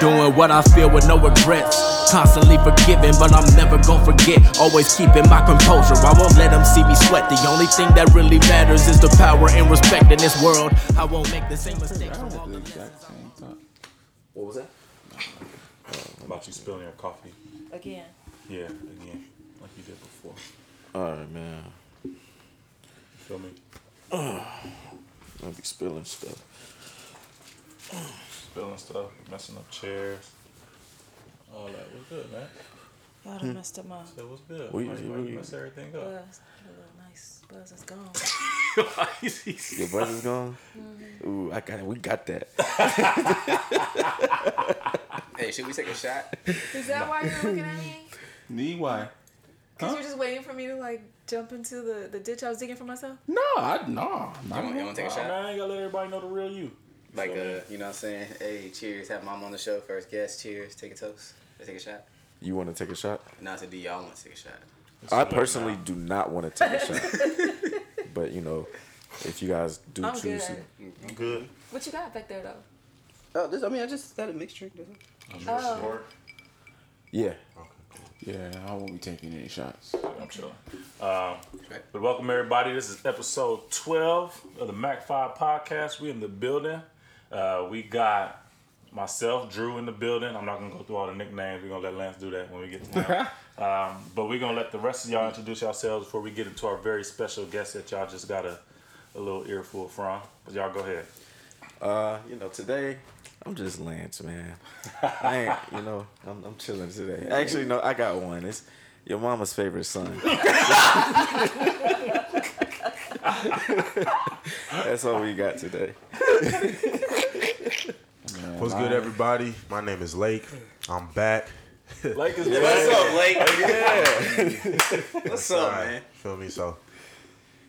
Doing what I feel with no regrets. Constantly forgiving, but I'm never gonna forget. Always keeping my composure, I won't let them see me sweat. The only thing that really matters is the power and respect in this world. I won't make the same mistakes. What was that? About you spilling your coffee. Again. Yeah, again. Like you did before. Alright, man. You feel me? I'll be spilling stuff. Messing up chairs. All that. What's good, man? Y'all done messed up my... So what's good? Why you mess everything up? Buzz. Your little nice buzz is gone. Your buzz is gone? Mm-hmm. Ooh, I got it. We got that. Hey, should we take a shot? Is that why you're looking at me? Me? Why? Because you're just waiting for me to, like, jump into the ditch I was digging for myself? No. You want to take a shot? I ain't got to let everybody know the real you. Like, you know what I'm saying? Hey, cheers. Have mom on the show. First guest. Cheers. Take a toast. Let's take a shot. You want to take a shot? Not to do y'all want to take a shot. I personally do not want to take a shot. But, you know, if you guys do choose to. I'm good. What you got back there, though? Oh, I just got a mixed drink. Oh. Yeah. Okay. Yeah, I won't be taking any shots. I'm sure. But welcome everybody. This is episode 12 of the Mac 5 podcast. We in the building. We got myself, Drew, in the building. I'm not gonna go through all the nicknames. We're gonna let Lance do that when we get to him. But we're gonna let the rest of y'all introduce yourselves before we get into our very special guest that y'all just got a little earful from. But y'all go ahead. Today. I'm just Lance, man. I ain't, I'm chilling today. Actually, no, I got one. It's your mama's favorite son. That's all we got today. What's good, everybody? My name is Lake. I'm back. Lake is back. What's up, Lake? Yeah. What's up, man? Feel me? So,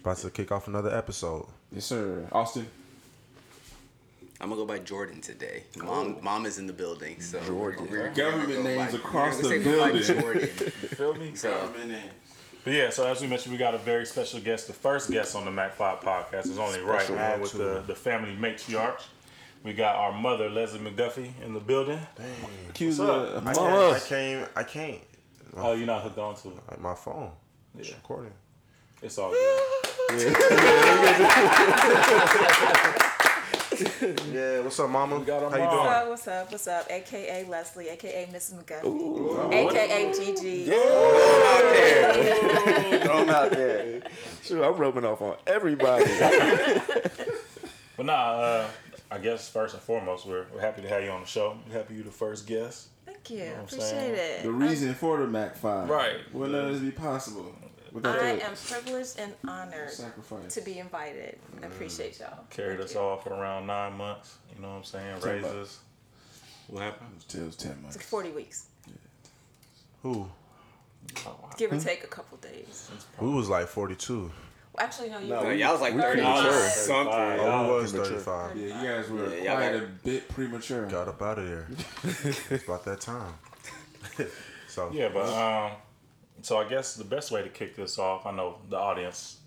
about to kick off another episode. Yes, sir. Austin. I'm going to go by Jordan today. Mom is in the building. So Jordan. We're government names across the building. Jordan. You feel me? Government names. But yeah, so as we mentioned, we got a very special guest. The first guest on the Mac 5 podcast is only right now with the family matriarch. We got our mother, Leslie McGuffie, in the building. Dang. What's up? I can't. Oh, you're not hooked on to it. My phone. It's recording. It's all good. Yeah. Yeah, what's up, mama? How you doing? What's up? AKA Leslie, AKA Mrs. McGuffie, ooh, AKA Gigi. Yeah, I'm out there. Sure, I'm rubbing off on everybody. But I guess first and foremost, we're happy to have you on the show. We're happy you're the first guest. Thank you. Appreciate it. The reason for the Mac 5. Right. Wouldn't this be possible? I am privileged and honored to be invited. I appreciate y'all. Carried us all for around 9 months. You know what I'm saying? Raised us. What happened? It was 10 months. It's 40 weeks. Yeah. Who? Oh, wow. Give or take a couple days. Who was like 42? Well, actually, no. Y'all was like 30. Something. I was 35. Yeah, you guys were quite a bit premature. Got up out of there. It's about that time. So yeah, but... So I guess the best way to kick this off, I know the audience,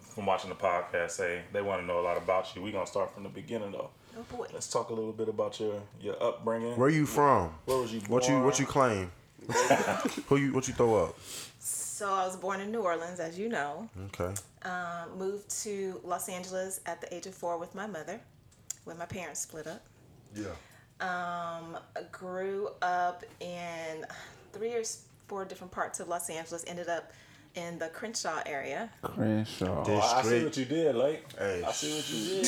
from watching the podcast, say they want to know a lot about you. We're going to start from the beginning, though. Oh, boy. Let's talk a little bit about your upbringing. Where you from? Where was you born? What you claim? What you throw up? So I was born in New Orleans, as you know. Okay. Moved to Los Angeles at the age of 4 with my mother, when my parents split up. Yeah. Grew up in 4 different parts of Los Angeles, ended up in the Crenshaw area. Crenshaw. Oh, I see what you did, Lake. Hey. I see what you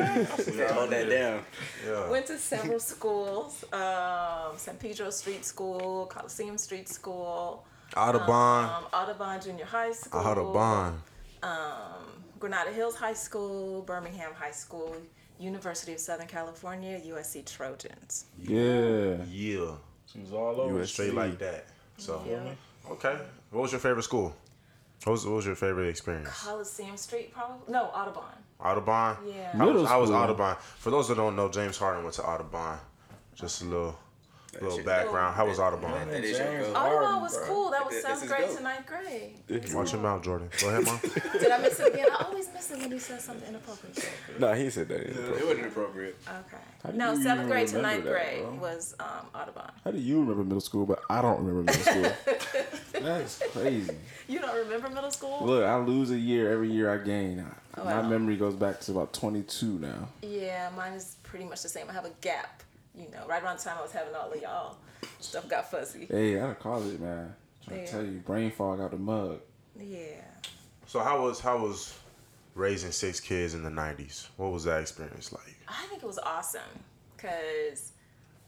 did. Hold that down. Yeah. Went to several schools. San Pedro Street School, Coliseum Street School. Audubon Junior High School. Granada Hills High School, Birmingham High School, University of Southern California, USC Trojans. Yeah. Yeah. She was all over. You were straight like that. So, okay. What was your favorite school? What was your favorite experience? Coliseum Street, probably. No, Audubon. Audubon? Yeah. I was Audubon. For those that don't know, James Harden went to Audubon. Just a little that little background. How was Audubon? Audubon was cool. That was 7th grade to 9th grade. Watch your mouth, Jordan. Go ahead, Mom. Did I miss it again? I always miss it when he says something inappropriate. No, he said that. It wasn't inappropriate. Okay. No, 7th grade to 9th grade was Audubon. How do you remember middle school, but I don't remember middle school? That's crazy. You don't remember middle school? Look, I lose a year every year I gain. My memory goes back to about 22 now. Yeah, mine is pretty much the same. I have a gap, you know. Right around the time I was having all of y'all, stuff got fuzzy. Hey, I'd call it, man. I'm trying to tell you, brain fog out the mug. Yeah. So how was raising 6 kids in the 90s? What was that experience like? I think it was awesome, cause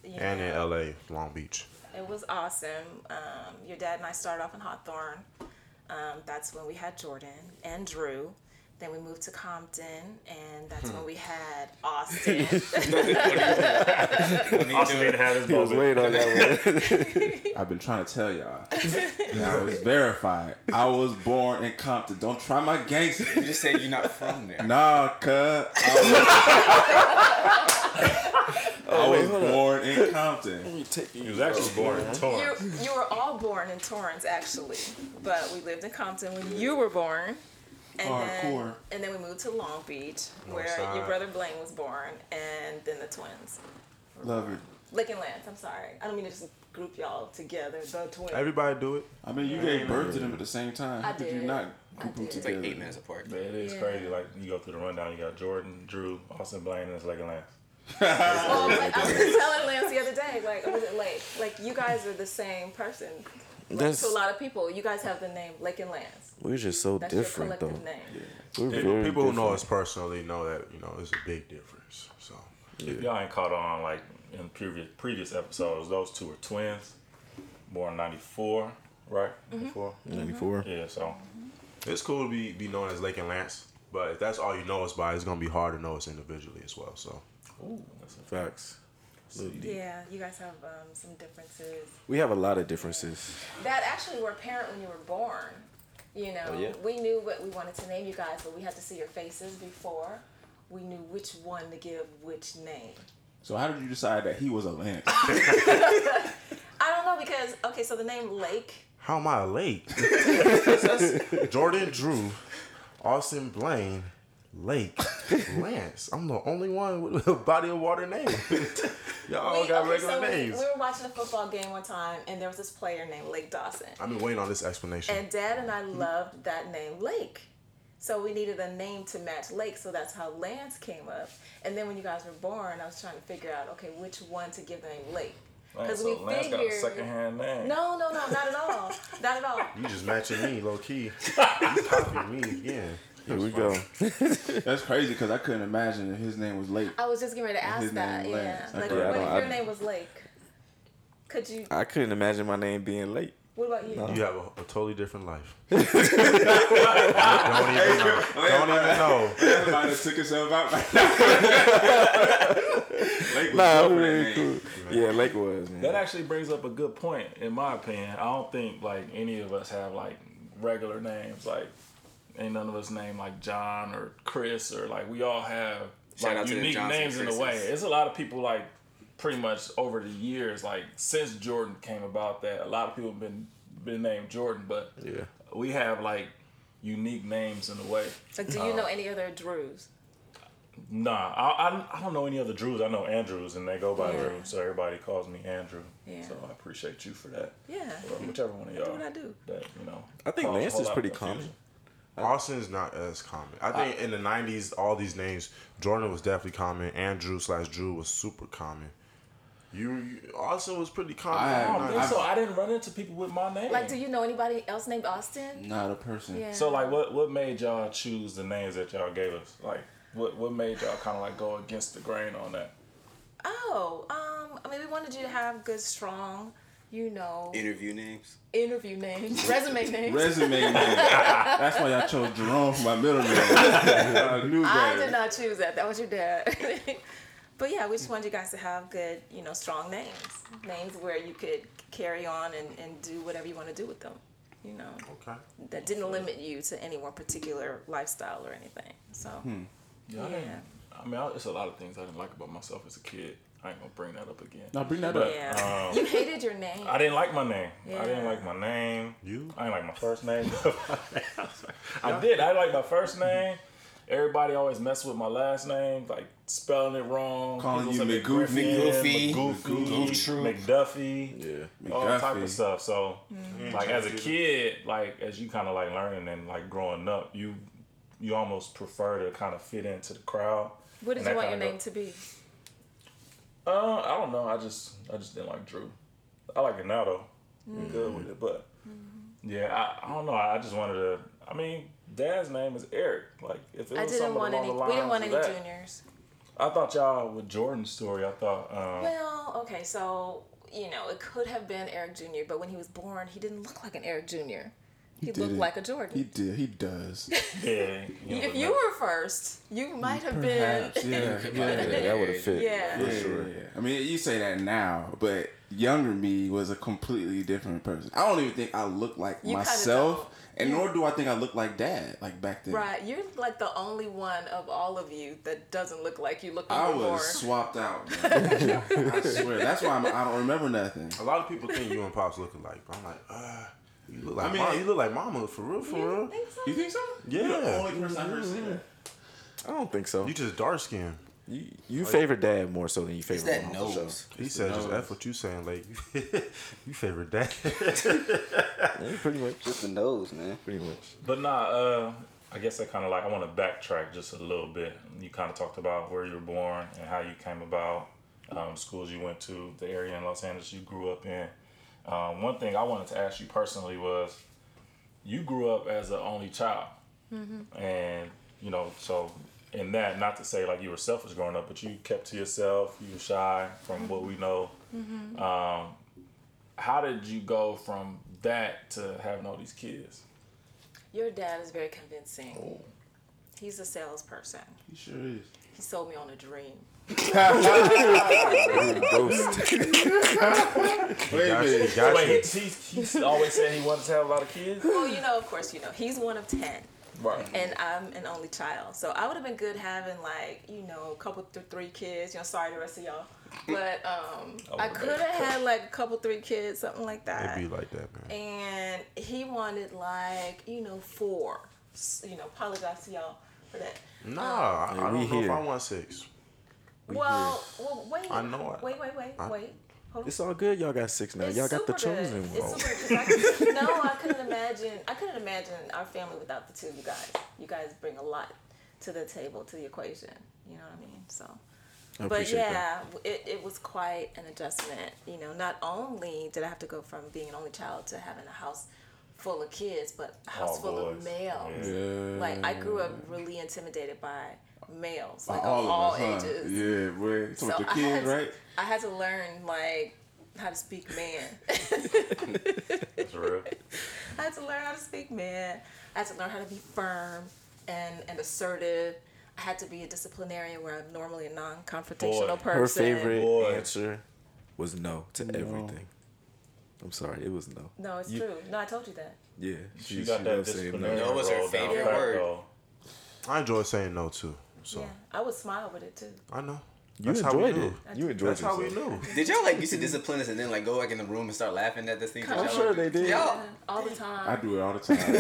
in LA, Long Beach. It was awesome. Your dad and I started off in Hawthorne. That's when we had Jordan and Drew. Then we moved to Compton, and that's when we had Austin. Austin had his moment. Wait on that one. I've been trying to tell y'all. I was verified. I was born in Compton. Don't try my gangster. You just said you're not from there. Nah, cuz. I was born in Compton. He was actually born in Torrance. You were all born in Torrance, actually. But we lived in Compton when you were born. And then we moved to Long Beach, where your brother Blaine was born, and then the twins. Love it. Lick and Lance, I'm sorry. I don't mean to just group y'all together, the twins. Everybody do it. I mean, you gave birth to them at the same time. I did. You not group them together. It's like 8 minutes apart. But it is crazy. Like, you go through the rundown, you got Jordan, Drew, Austin, Blaine, and it's Lick and Lance. Well, like, I was telling Lance the other day, like, was it Lake? Like, you guys are the same person. Like, to a lot of people, you guys have the name Lake and Lance. We're just so different, though. That's your collective name. Yeah. People who know us personally know that, you know, it's a big difference. So if y'all ain't caught on, like, in previous episodes, those two are twins, born in 94, right? 94? Mm-hmm. 94. Yeah, so. Mm-hmm. It's cool to be known as Lake and Lance, but if that's all you know us by, it's going to be hard to know us individually as well, so. Ooh, that's a facts. Yeah, you guys have some differences. We have a lot of differences. That actually were apparent when you were born. You know, we knew what we wanted to name you guys, but we had to see your faces before we knew which one to give which name. So how did you decide that he was a Lance? I don't know, because, okay, so the name Lake. How am I a Lake? Jordan, Drew, Austin, Blaine, Lake, Lance. I'm the only one with a body of water name. Y'all got regular names. We were watching a football game one time, and there was this player named Lake Dawson. I've been waiting on this explanation. And Dad and I loved that name, Lake. So we needed a name to match Lake, so that's how Lance came up. And then when you guys were born, I was trying to figure out, okay, which one to give the name Lake. Because we figured... got a secondhand name. No, not at all. Not at all. You just matching me, low-key. You copying me again. Here we go. That's crazy, because I couldn't imagine if his name was Lake. I was just getting ready to ask that. Yeah. Like, what if your name was Lake? Could you? I couldn't imagine my name being Lake. What about you? No. You have a totally different life. Don't even know. Everybody took itself out. Lake was really cool. Yeah, Lake was. Man. That actually brings up a good point, in my opinion. I don't think like any of us have like regular names like. Ain't none of us named like John or Chris or like we all have like unique names in a way. It's a lot of people like pretty much over the years, like since Jordan came about that, a lot of people have been named Jordan, but we have like unique names in a way. But do you know any other Drews? Nah, I don't know any other Drews. I know Andrews, and they go by Drew, so everybody calls me Andrew. Yeah. So I appreciate you for that. Yeah. Or whichever one of y'all. That's what I do. That, you know, I think Lance is pretty common. Austin's not as common. I think in the 90s, all these names, Jordan was definitely common. Andrew/Drew was super common. You Austin was pretty common. I didn't run into people with my name. Like, do you know anybody else named Austin? Not a person. Yeah. So, like, what made y'all choose the names that y'all gave us? Like, what made y'all kind of, like, go against the grain on that? Oh, I mean, we wanted you to have good, strong... You know. Interview names. Resume names. That's why y'all chose Jerome for my middle name. I did not choose that. That was your dad. But yeah, we just wanted you guys to have good, you know, strong names. Names where you could carry on and do whatever you want to do with them, you know. Okay. That didn't limit you to any one particular lifestyle or anything. So, yeah. I mean, it's a lot of things I didn't like about myself as a kid. I ain't gonna bring that up again. No, bring that up. Yeah. You hated your name. I didn't like my name. Yeah. I didn't like my name. You? I didn't like my first name. I did. I liked my first name. Everybody always messed with my last name, like spelling it wrong. Calling you McGuffie, McDuffie, yeah, all type of stuff. So, like as a kid, like as you kind of like learning and like growing up, you almost prefer to kind of fit into the crowd. What did you want your name to be? I don't know. I just didn't like Drew. I like it now though. I'm good with it, but yeah, I don't know. I just wanted to. I mean, Dad's name is Eric. Like, if it was something along the lines, we didn't want any juniors. I thought y'all with Jordan's story. I thought. Well, okay, so you know, it could have been Eric Jr., but when he was born, he didn't look like an Eric Jr. He looked like a Jordan. He did. He does. Yeah. If you were first, you might have been. Yeah, that would have fit. Yeah. For sure. Yeah. I mean, you say that now, but younger me was a completely different person. I don't even think I look like myself, and nor do I think I look like Dad, like back then. Right. You're like the only one of all of you that doesn't look like you look like before. I was swapped out. I swear. That's why I don't remember nothing. A lot of people think you and Pops look alike, but I'm like, You look like you look like Mama for real. Think so? You think so? Yeah. You're the only person I've ever seen that. I don't think so. You just dark skinned. You favor Dad more so than you favor Mama. Nose. He said, "Just F what you saying, like you favor Dad." Yeah, pretty much. Just the nose, man. Pretty much. But nah, I guess I kind of like I want to backtrack just a little bit. You kind of talked about where you were born and how you came about, schools you went to, the area in Los Angeles you grew up in. One thing I wanted to ask you personally was, you grew up as an only child, and you know, so in that, not to say like you were selfish growing up, but you kept to yourself, you were shy from what we know. How did you go from that to having all these kids? Your dad is very convincing. Oh. He's a salesperson. He sure is. He sold me on a dream. Ghost. Wait, he's always saying he wanted to have a lot of kids. Well, you know, of course, you know, he's one of 10, right? And I'm an only child, so I would have been good having like you know a couple three kids. You know, sorry the rest of y'all, but I could have had like a couple three kids, something like that. It'd be like that, man. And he wanted like you know 4. You know, apologize to y'all for that. Nah, I don't know if I want 6. Well, wait. I know it. Wait. Hold on. It's all good. Y'all got 6 now. Y'all got the chosen one. It's super good. No, I couldn't imagine our family without the 2 of you guys. You guys bring a lot to the table, to the equation. You know what I mean? So, but yeah, it was quite an adjustment. You know, not only did I have to go from being an only child to having a house full of kids, but a house full of males. Yeah. Like I grew up really intimidated by males, like all ages. Yeah, boy. So the kids, right? I had to learn like how to speak man. That's real. I had to learn how to speak man. I had to learn how to be firm and assertive. I had to be a disciplinarian where I'm normally a non-confrontational person. Her favorite answer was no to everything. I'm sorry, it was no. No, it's true. No, I told you that. Yeah, she got that disciplinarian. No was her favorite word. I enjoy saying no too. So. Yeah, I would smile with it too. I know. You enjoyed it. That's how we knew. Did y'all like used to discipline us and then like go back in the room and start laughing at this thing? I'm sure like, they did. Y'all all the time. I do it all the time. I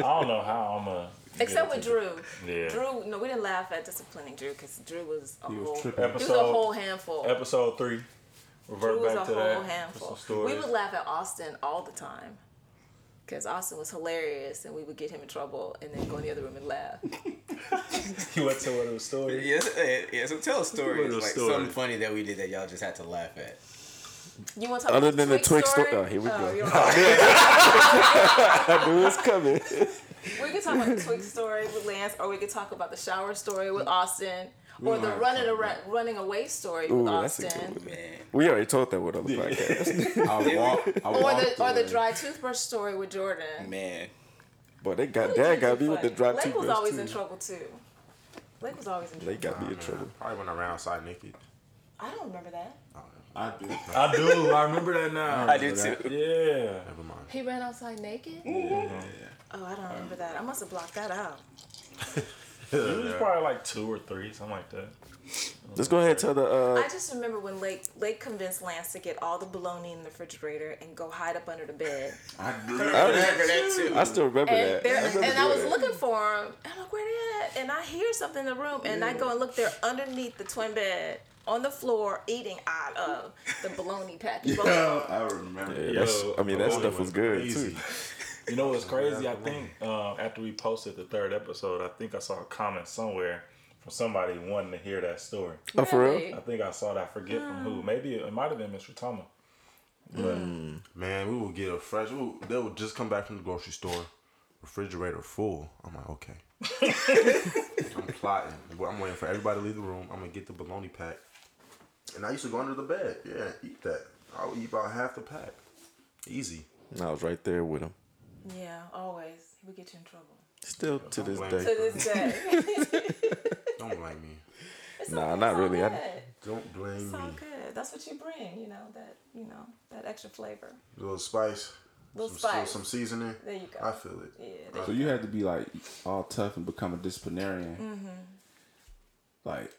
don't know how I'm a. Except with Drew. Yeah. Drew, no, we didn't laugh at disciplining Drew because Drew was a whole handful. Episode 3. Revert Drew back was a to whole that. Handful. We would laugh at Austin all the time. Because Austin was hilarious, and we would get him in trouble, and then go in the other room and laugh. You want to tell one of those stories? Yes. So tell a story. Like something funny that we did that y'all just had to laugh at. You want to talk about the Twix story? Oh, here we go. I knew it was coming. We could talk about the Twix story with Lance, or we could talk about the shower story with Austin, or the running away story with Austin. That's a good one. Man. We already told that one on the podcast. Or the dry toothbrush story with Jordan. Man, boy, they got Dad got me with the dry toothbrush. Lake was always in trouble too. Lake got me in trouble. Probably when I ran outside naked. I don't remember that. I do. I remember that now. I do too. Yeah. Never mind. He ran outside naked? Mm-hmm. Yeah. Oh, I don't remember that. I must have blocked that out. It was probably like 2 or 3, something like that. Let's go ahead and tell the... I just remember when Lake convinced Lance to get all the bologna in the refrigerator and go hide up under the bed. I remember that too. I still remember and that. I was looking for him. I'm like, where they at? And I hear something in the room, and I go and look there underneath the twin bed. On the floor, eating out of the bologna package. Yeah, I remember. Yeah, that stuff was good too. You know what's crazy? I think after we posted the 3rd episode, I think I saw a comment somewhere from somebody wanting to hear that story. Oh, really? For real? I think I saw that. I forget from who. Maybe it might have been Mr. Toma. But man, we will get a fresh. They would just come back from the grocery store, refrigerator full. I'm like, okay. I'm plotting. I'm waiting for everybody to leave the room. I'm gonna get the bologna pack. And I used to go under the bed. Yeah, eat that. I would eat about half the pack. Easy. And I was right there with him. Yeah, always. He would get you in trouble. Still to this day. Don't blame me. Nah, not really. Don't blame me. It's all good. That's what you bring, that extra flavor. A little spice. Some seasoning. There you go. I feel it. Yeah. So you had to be like all tough and become a disciplinarian. Mm-hmm. Like...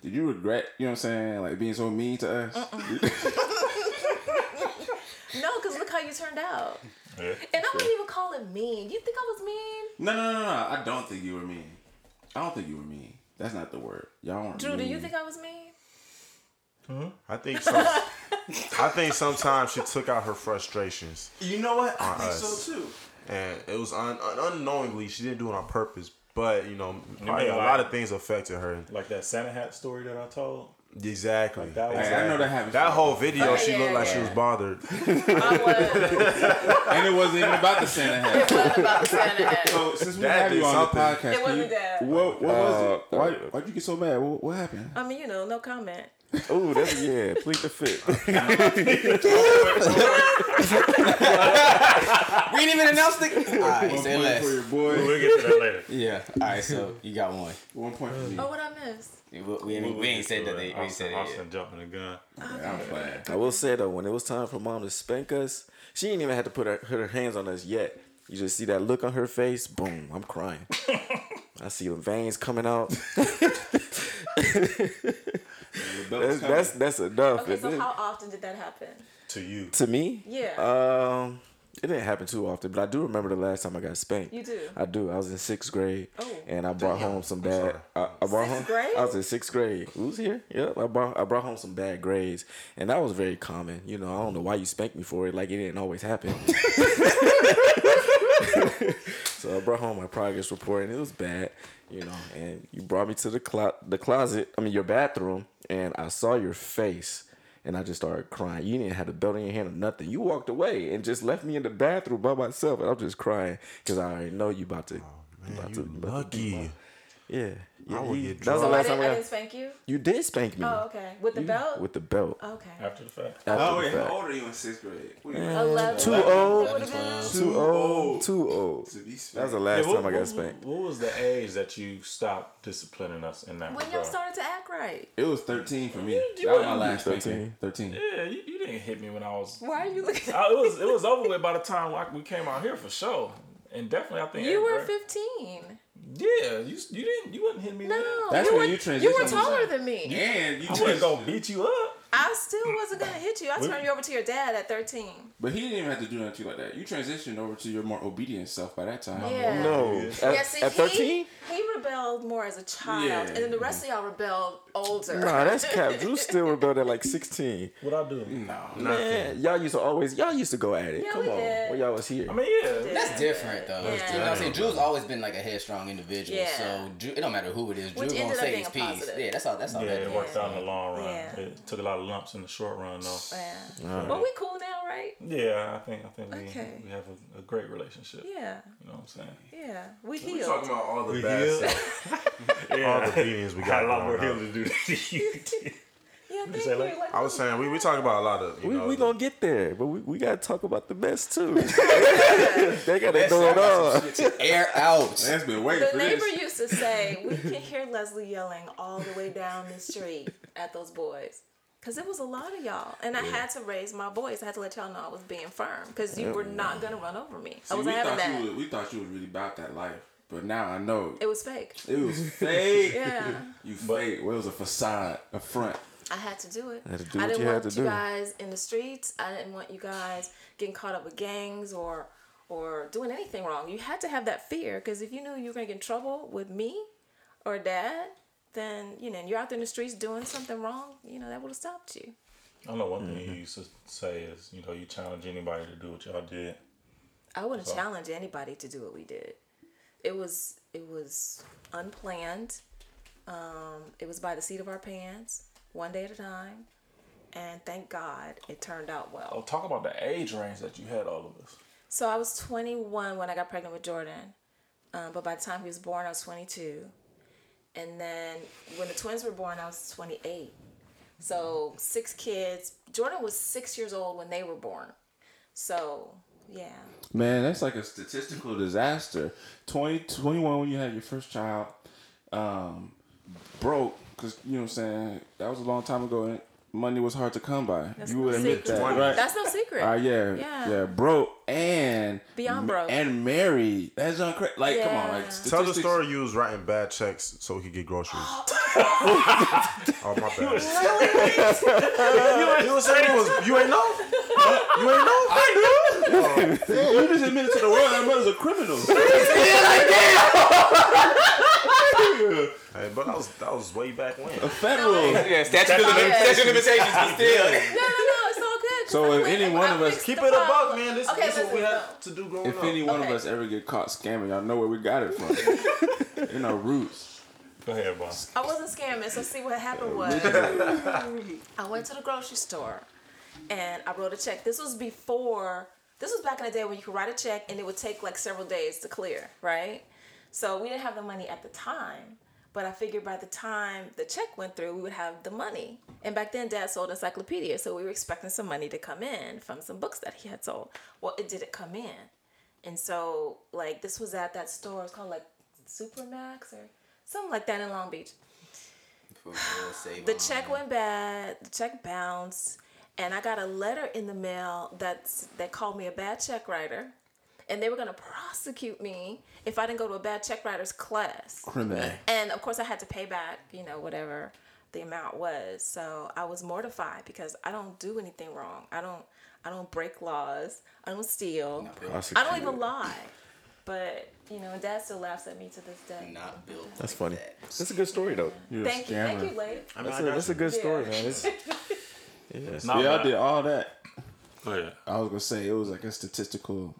Did you regret, you know what I'm saying, like being so mean to us? No, because look how you turned out. Yeah. And I wouldn't even call it mean. You think I was mean? No. I don't think you were mean. That's not the word. Y'all weren't Drew, mean. Do you think I was mean? Mm-hmm. I think sometimes she took out her frustrations. You know what? I think so too. And it was unknowingly. She didn't do it on purpose. But, probably a lot of things affected her. Like that Santa hat story that I told? Exactly. Like I know that happened. That whole video, she looked like she was bothered. I was. And it wasn't even about the Santa hat. So, since we have you on the podcast. It wasn't that. What was it? Why'd you get so mad? What happened? I mean, no comment. Oh, that's, please the fit. We didn't even announce it. All right, say less. We'll get to that later. Yeah. All right, so you got one. 1 point for me. Oh, what I missed? We ain't said that. We said it. Austin jumping the gun. I'm fine. I will say, though, when it was time for Mom to spank us, she didn't even have to put her hands on us yet. You just see that look on her face. Boom, I'm crying. I see the veins coming out. That's enough. Okay, so how often did that happen? To you? To me? Yeah. It didn't happen too often, but I do remember the last time I got spanked. You do? I do. I was in 6th grade, and I brought home some bad... I brought 6th grade? I was in 6th grade. Who's here? Yep. I brought home some bad grades, and that was very common. I don't know why you spanked me for it. Like, it didn't always happen. So I brought home my progress report, and it was bad, and you brought me to the closet, I mean, your bathroom, and I saw your face, and I just started crying. You didn't have the belt in your hand or nothing. You walked away and just left me in the bathroom by myself, and I'm just crying, because I already know you about to... Oh, man, lucky. Yeah. That was the last time I didn't spank you? You did spank me. Oh, okay. With the belt? With the belt. Okay. After the fact. How old are you in 6th grade? 11. Too old. That was the last time I got spanked. What was the age that you stopped disciplining us in that? When y'all started to act right. It was 13 for me. That was my last 13. Yeah, you didn't hit me when I was... Why are you looking at me? It was over with by the time we came out here for sure. And definitely, I think... You were 15. Yeah, you wouldn't hit me. No, then. That's when you transitioned. You were taller than me. Yeah, I wasn't gonna beat you up. I still wasn't gonna hit you. I turned you over to your dad at 13. But he didn't even have to do nothing like that. You transitioned over to your more obedient self by that time. Yeah. No. At 13? He rebelled more as a child, and then the rest of y'all rebelled older. Nah, that's cap. Drew still rebelled at like 16. What I do? No, nothing. Y'all used to go at it. Yeah, come on, when y'all was here. I mean, that's different though. Yeah. I'm saying Drew's always been like a headstrong individual, so Drew, it don't matter who it is. Drew gonna say his piece. Yeah, that's all. Yeah, it worked out in the long run. Yeah. It took a lot of lumps in the short run though. Yeah. Right. But we cool now, right? Yeah, I think we have a great relationship. Yeah. You know what I'm saying? Yeah. We healed. We talking about all the bad stuff. All the beatings we got. A lot more healing to do than you did. Yeah, thank you. Like, I was saying we talking about a lot of we gonna get there, but we gotta talk about the best too. They got it going on. Air out. That's been waiting for this. The neighbor used to say we can hear Leslie yelling all the way down the street at those boys. Because it was a lot of y'all. And I had to raise my voice. I had to let y'all know I was being firm. Because you were not going to run over me. I wasn't having that. We thought you was really about that life. But now I know. It was fake. It was fake. Yeah. You fake. Well, it was a facade, a front. I had to do it. I had to do what you had to do. I didn't want you guys in the streets. I didn't want you guys getting caught up with gangs or doing anything wrong. You had to have that fear, because if you knew you were going to get in trouble with me or Dad, then, you know, and you're out there in the streets doing something wrong, you know, that would have stopped you. I know one thing you used to say is, you know, you challenge anybody to do what y'all did. I wouldn't challenge anybody to do what we did. It was unplanned. It was by the seat of our pants, one day at a time, and thank God it turned out well. Oh, talk about the age range that you had, all of us. So I was 21 when I got pregnant with Jordan, but by the time he was born, I was 22. And then when the twins were born, I was 28. So 6 kids. Jordan was 6 years old when they were born. So, yeah. Man, that's like a statistical disaster. 21 when you had your first child, broke, because, you know what I'm saying, that was a long time ago, and money was hard to come by. That's you would admit that, right? That's no secret. Yeah, broke and beyond broke and married. That's not crazy. Like, yeah. Come on, like, tell the story. You was writing bad checks so he could get groceries. Oh, my bad. You really? You was saying you ain't know. You ain't know. I knew. You just admitted to the world that mother's a criminal. Hey, but that was way back when. A federal. Yeah, statute of limitations. Still. No, it's all good. So if any one of us keep it above, man, this is what we have to do growing up. If any one of us ever get caught scamming, y'all know where we got it from. In our roots. Go ahead, boss. I wasn't scamming, so see what happened was I went to the grocery store and I wrote a check. This was back in the day when you could write a check and it would take like several days to clear, right? So we didn't have the money at the time. But I figured by the time the check went through, we would have the money. And back then, Dad sold encyclopedias, so we were expecting some money to come in from some books that he had sold. Well, it didn't come in. And so, like, this was at that store. It's called, like, Supermax or something like that in Long Beach. The check went bad. The check bounced. And I got a letter in the mail that called me a bad check writer. And they were going to prosecute me if I didn't go to a bad check writer's class. Criminal. And, of course, I had to pay back, you know, whatever the amount was. So I was mortified because I don't do anything wrong. I don't break laws. I don't steal. I don't even lie. But, you know, Dad still laughs at me to this day. Not built. That's like funny. That. That's a good story, though. Thank you, Lake. That's a good story, man. Y'all did all that. Oh, yeah. I was gonna say it was like a statistical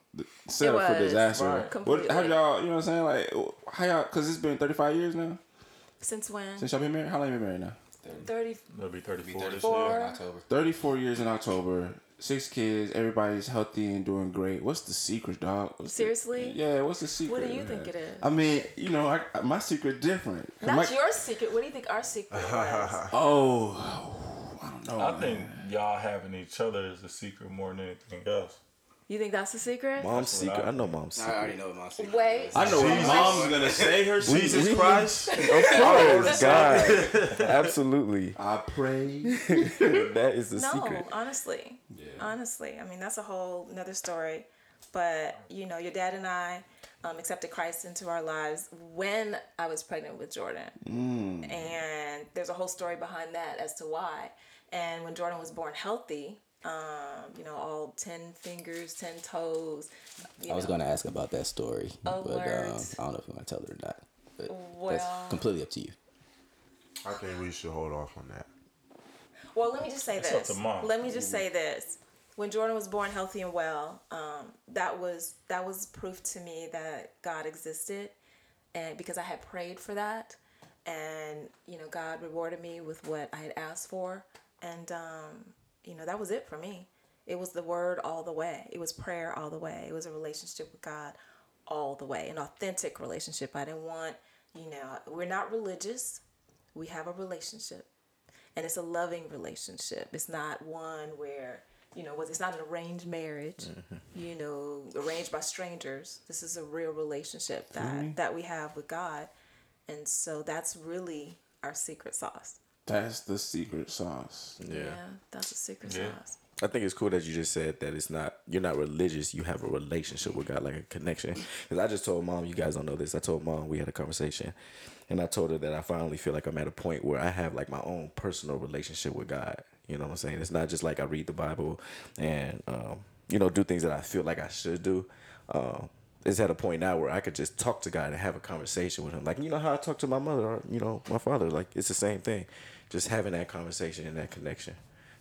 setup for disaster. Right. What have y'all? You know what I'm saying? Like, how y'all? Because it's been 35 years now. Since when? Since y'all been married? How long you been married now? 30. It'll be 34 this year in October. 34 years in October. 6 kids. Everybody's healthy and doing great. What's the secret, dog? Seriously? What's the secret? What do you think it is? I mean, you know, my secret different. Not your secret. What do you think our secret is? I think y'all having each other is the secret more than anything else. You think that's the secret? Mom's secret. I know Mom's secret. I already know Mom's secret. Wait. I know what Mom's going to say her. Jesus Christ. Of course. God. Absolutely. I pray. That is the secret. No, honestly. Yeah. Honestly. I mean, that's a whole another story. But, you know, your dad and I accepted Christ into our lives when I was pregnant with Jordan. Mm. And there's a whole story behind that as to why. And when Jordan was born healthy, you know, all 10 fingers, 10 toes. I was going to ask about that story, but I don't know if you want to tell it or not. But that's completely up to you. I think we should hold off on that. Well, let me just say this. Let me just say this. When Jordan was born healthy and well, that was proof to me that God existed, and because I had prayed for that, and you know, God rewarded me with what I had asked for. And, you know, that was it for me. It was the word all the way. It was prayer all the way. It was a relationship with God all the way, an authentic relationship. I didn't want, you know, we're not religious. We have a relationship, and it's a loving relationship. It's not one where, you know, it's not an arranged marriage, you know, arranged by strangers. This is a real relationship that we have with God. And so that's really our secret sauce. That's the secret sauce. Yeah, that's the secret sauce. I think it's cool that you just said that it's not, you're not religious. You have a relationship with God, like a connection. Because I just told mom, you guys don't know this. I told mom, we had a conversation, and I told her that I finally feel like I'm at a point where I have like my own personal relationship with God. You know what I'm saying? It's not just like I read the Bible and, you know, do things that I feel like I should do. It's at a point now where I could just talk to God and have a conversation with him. Like, you know how I talk to my mother or, you know, my father. Like, it's the same thing. Just having that conversation and that connection.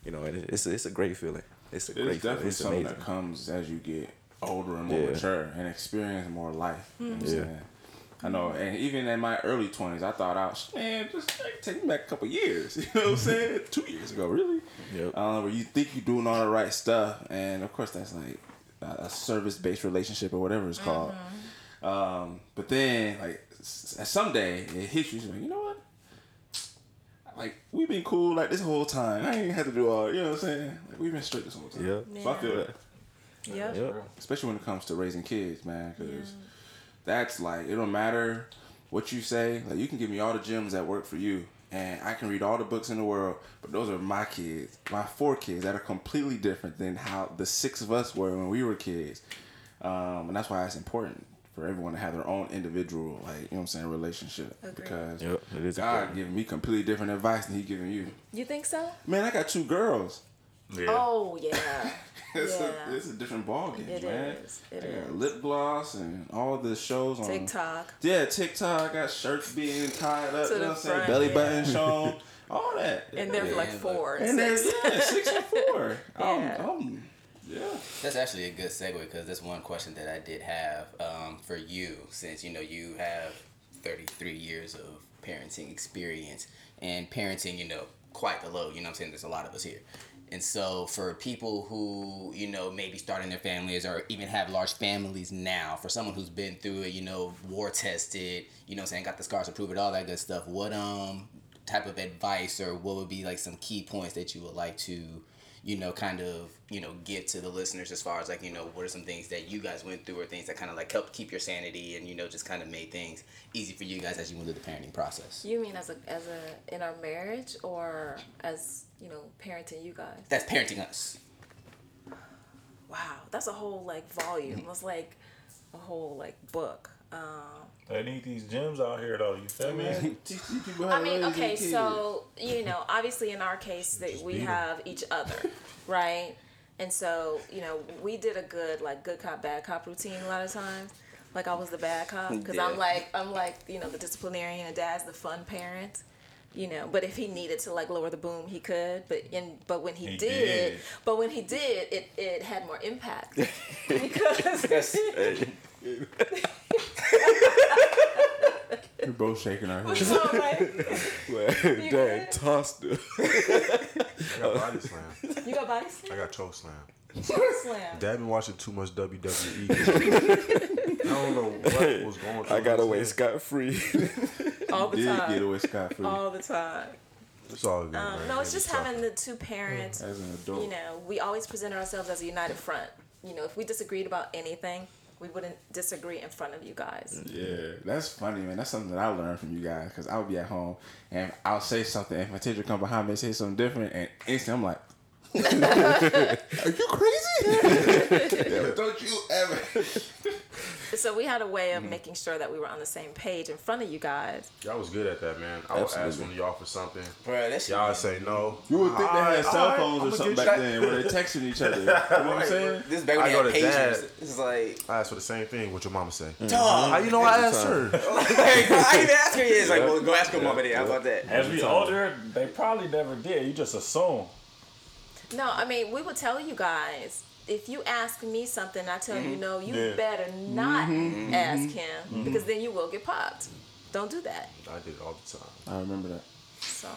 You know, and it's a great feeling. It's a great feeling. It's definitely something that comes as you get older and more mature and experience more life. Mm-hmm. You know what I'm saying? I know, and even in my early 20s, I thought, just take me back a couple years. You know what I'm saying? 2 years ago, really? Yep. Where you think you're doing all the right stuff, and of course that's like a service-based relationship or whatever it's called. Mm-hmm. But then, like, someday it hits you, like, you know what? Like, we've been cool, like, this whole time. I ain't had to do all, you know what I'm saying? Like, we've been straight this whole time. Yep. Yeah. So I feel that. Yep. Yep. Especially when it comes to raising kids, man, because... Yeah. That's like, it don't matter what you say. Like, you can give me all the gems that work for you, and I can read all the books in the world, but those are my kids, my 4 kids that are completely different than how the 6 of us were when we were kids. And that's why it's important for everyone to have their own individual, like, you know what I'm saying, relationship. Okay. Because God giving me completely different advice than he giving you. You think so? Man, I got 2 girls. Yeah. Oh, yeah. It's a different ballgame, man. It is. Lip gloss and all the shows on TikTok. Yeah, TikTok. Got shirts being tied up, you know what I'm saying? Belly button shown, all that. And there's like 4. And there's 6 and 4. Yeah. That's actually a good segue, because that's one question that I did have for you, since you know you have 33 years of parenting experience and parenting, you know, quite the load. You know what I'm saying? There's a lot of us here. And so for people who, you know, maybe starting their families or even have large families now, for someone who's been through it, you know, war tested, you know what I'm saying, got the scars to prove it, all that good stuff, what type of advice or what would be like some key points that you would like to, you know, kind of, you know, give to the listeners as far as like, you know, what are some things that you guys went through or things that kind of like helped keep your sanity and, you know, just kind of made things easy for you guys as you went through the parenting process? You mean as in our marriage, or as, you know, parenting you guys? That's parenting us. Wow. That's a whole like volume. Mm-hmm. It's like a whole like book. They need these gyms out here, though. You feel me? I mean, okay, so, you know, obviously in our case that we have each other, right? And so, you know, we did a good, like, good cop, bad cop routine a lot of times. Like, I was the bad cop, because I'm like, you know, the disciplinarian, and Dad's the fun parent. You know, but if he needed to like lower the boom, he could. But when he did, it had more impact, because we're both shaking our heads. Well, Dad tossed him. I got body slam. You got body slam? I got choke slam. Dad been watching too much WWE. I don't know what was going on. I got away scot-free. All the time. Did get away scot-free. All the time. It's all good. No, it's just having the 2 parents. As an adult, you know, we always present ourselves as a united front. You know, if we disagreed about anything, we wouldn't disagree in front of you guys. Yeah, that's funny, man. That's something that I learned from you guys, because I would be at home and I'll say something, and my teacher come behind me and say something different, and instantly I'm like, are you crazy? Don't you ever. So we had a way of making sure that we were on the same page in front of you guys. Y'all was good at that, man. I would ask one of y'all for something. Bruh, y'all say no. You would think they had cell phones or something back then where they texted each other. You know what I'm saying? This back when they had pagers. It's like, I asked for the same thing what your mama say. How you know I asked her? I didn't ask her. It's like, well, go ask her mama then. How about that? As we older, they probably never did. You just assume. No, I mean, we would tell you guys, if you ask me something, I tell you no, you better not ask him, because then you will get popped. Don't do that. I did it all the time. I remember that. So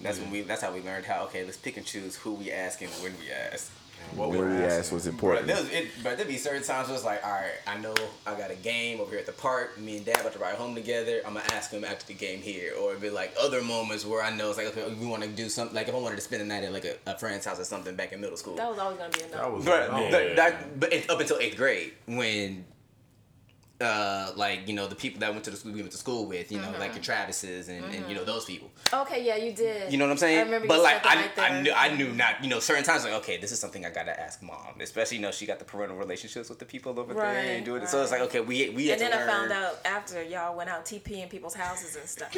that's when that's how we learned how, okay, let's pick and choose who we ask and when we ask. What we asked was important. But there'd be certain times where it's like, all right, I know I got a game over here at the park. Me and Dad about to ride home together. I'm going to ask him after the game here. Or it'd be like other moments where I know it's like, okay, we want to do something. Like if I wanted to spend the night at like a friend's house or something back in middle school. That was always going to be enough. But up until 8th grade when like, you know, the people that went to the school we went to school with, you know, like your Travises and, and, you know, those people. Okay, yeah, you did. You know what I'm saying? I remember. But like, I knew not, you know, certain times, like, okay, this is something I gotta ask mom, especially, you know, she got the parental relationships with the people over there and doing it. So it's like, okay, we had to learn. And then I found out after y'all went out TPing people's houses and stuff.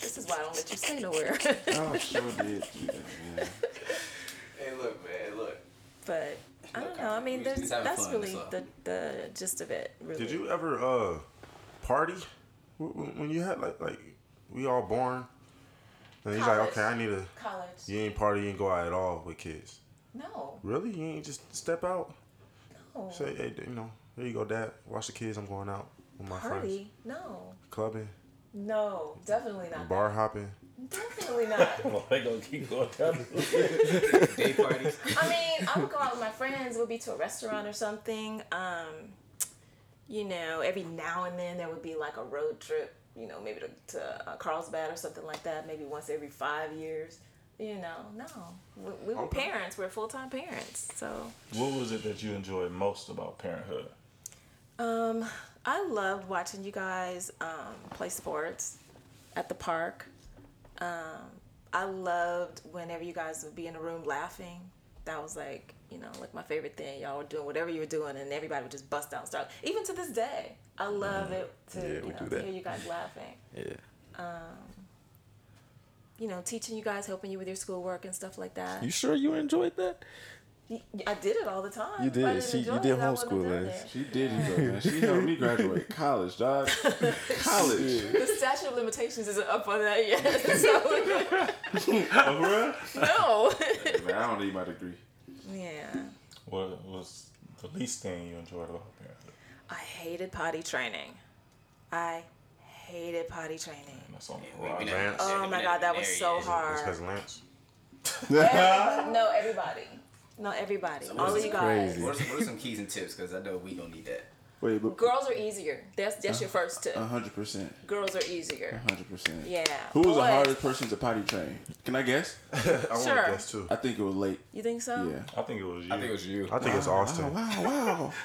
This is why I don't let you stay nowhere. Oh, sure did. Yeah. Hey, look, man, look. But I don't know. I mean, that's really the gist of it. Really. Did you ever party when you had like we all born? And he's like, okay, I need a college. You ain't party, you ain't go out at all with kids. No. Really, you ain't just step out. No. Say, hey, you know, here you go, Dad. Watch the kids. I'm going out with my party? Friends. No. Clubbing. No, definitely not. Bar hopping. Definitely not. Well, they gonna keep going down. Day parties. I mean, I would go out with my friends. We'd be to a restaurant or something. You know, every now and then there would be like a road trip. You know, maybe to Carlsbad or something like that. Maybe once every 5 years. You know, no, we were parents. We're full time parents. So. What was it that you enjoyed most about parenthood? I loved watching you guys play sports at the park. I loved whenever you guys would be in the room laughing. That was like, you know, like my favorite thing. Y'all were doing whatever you were doing, and everybody would just bust out and start. Even to this day, I love it to hear you guys laughing. Yeah. You know, teaching you guys, helping you with your schoolwork and stuff like that. You sure you enjoyed that? I did it all the time. You did. You did homeschooling. She did it though, man. She helped me graduate college, dog. College. The statute of limitations isn't up on that yet. So. Oh, bro? No. Man, I don't need my degree. Yeah. What was the least thing you enjoyed about parenthood? I hated potty training. Man, that's on the rock. Lance. Oh my God, that was so hard. That's because Lance. Everybody. Not everybody. So all of you guys. What are some keys and tips? Because I know we gonna need that. Wait, but girls are easier. That's your first tip. 100%. Girls are easier. 100%. Yeah. Who was the hardest person to potty train? Can I guess? I want to guess too. I think it was Lake. You think so? Yeah. I think it was you. I think it's Austin.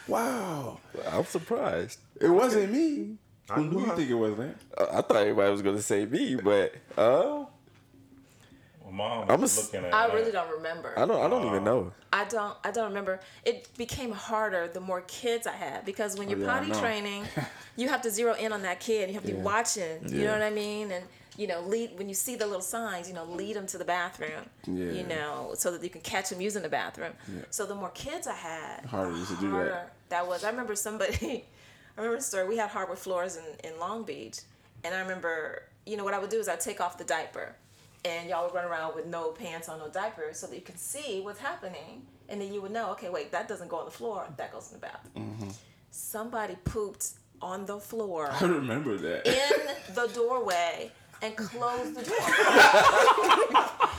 Wow. I'm surprised. It wasn't me. Who do you think it was, man? I thought everybody was gonna say me, but Mom was looking at I really don't remember. I don't even know. I don't remember. It became harder the more kids I had, because when you're potty training, you have to zero in on that kid. You have to be watching. Yeah. You know what I mean? And you know, lead when you see the little signs. You know, lead them to the bathroom. Yeah. You know, so that you can catch them using the bathroom. Yeah. So the more kids I had, harder that was. I remember somebody. I remember a story. We had hardwood floors in Long Beach, and I remember, you know, what I would do is I'd take off the diaper. And y'all would run around with no pants on, no diapers, so that you can see what's happening. And then you would know, okay, wait, that doesn't go on the floor. That goes in the bathroom. Mm-hmm. Somebody pooped on the floor. I remember that. In the doorway and closed the door.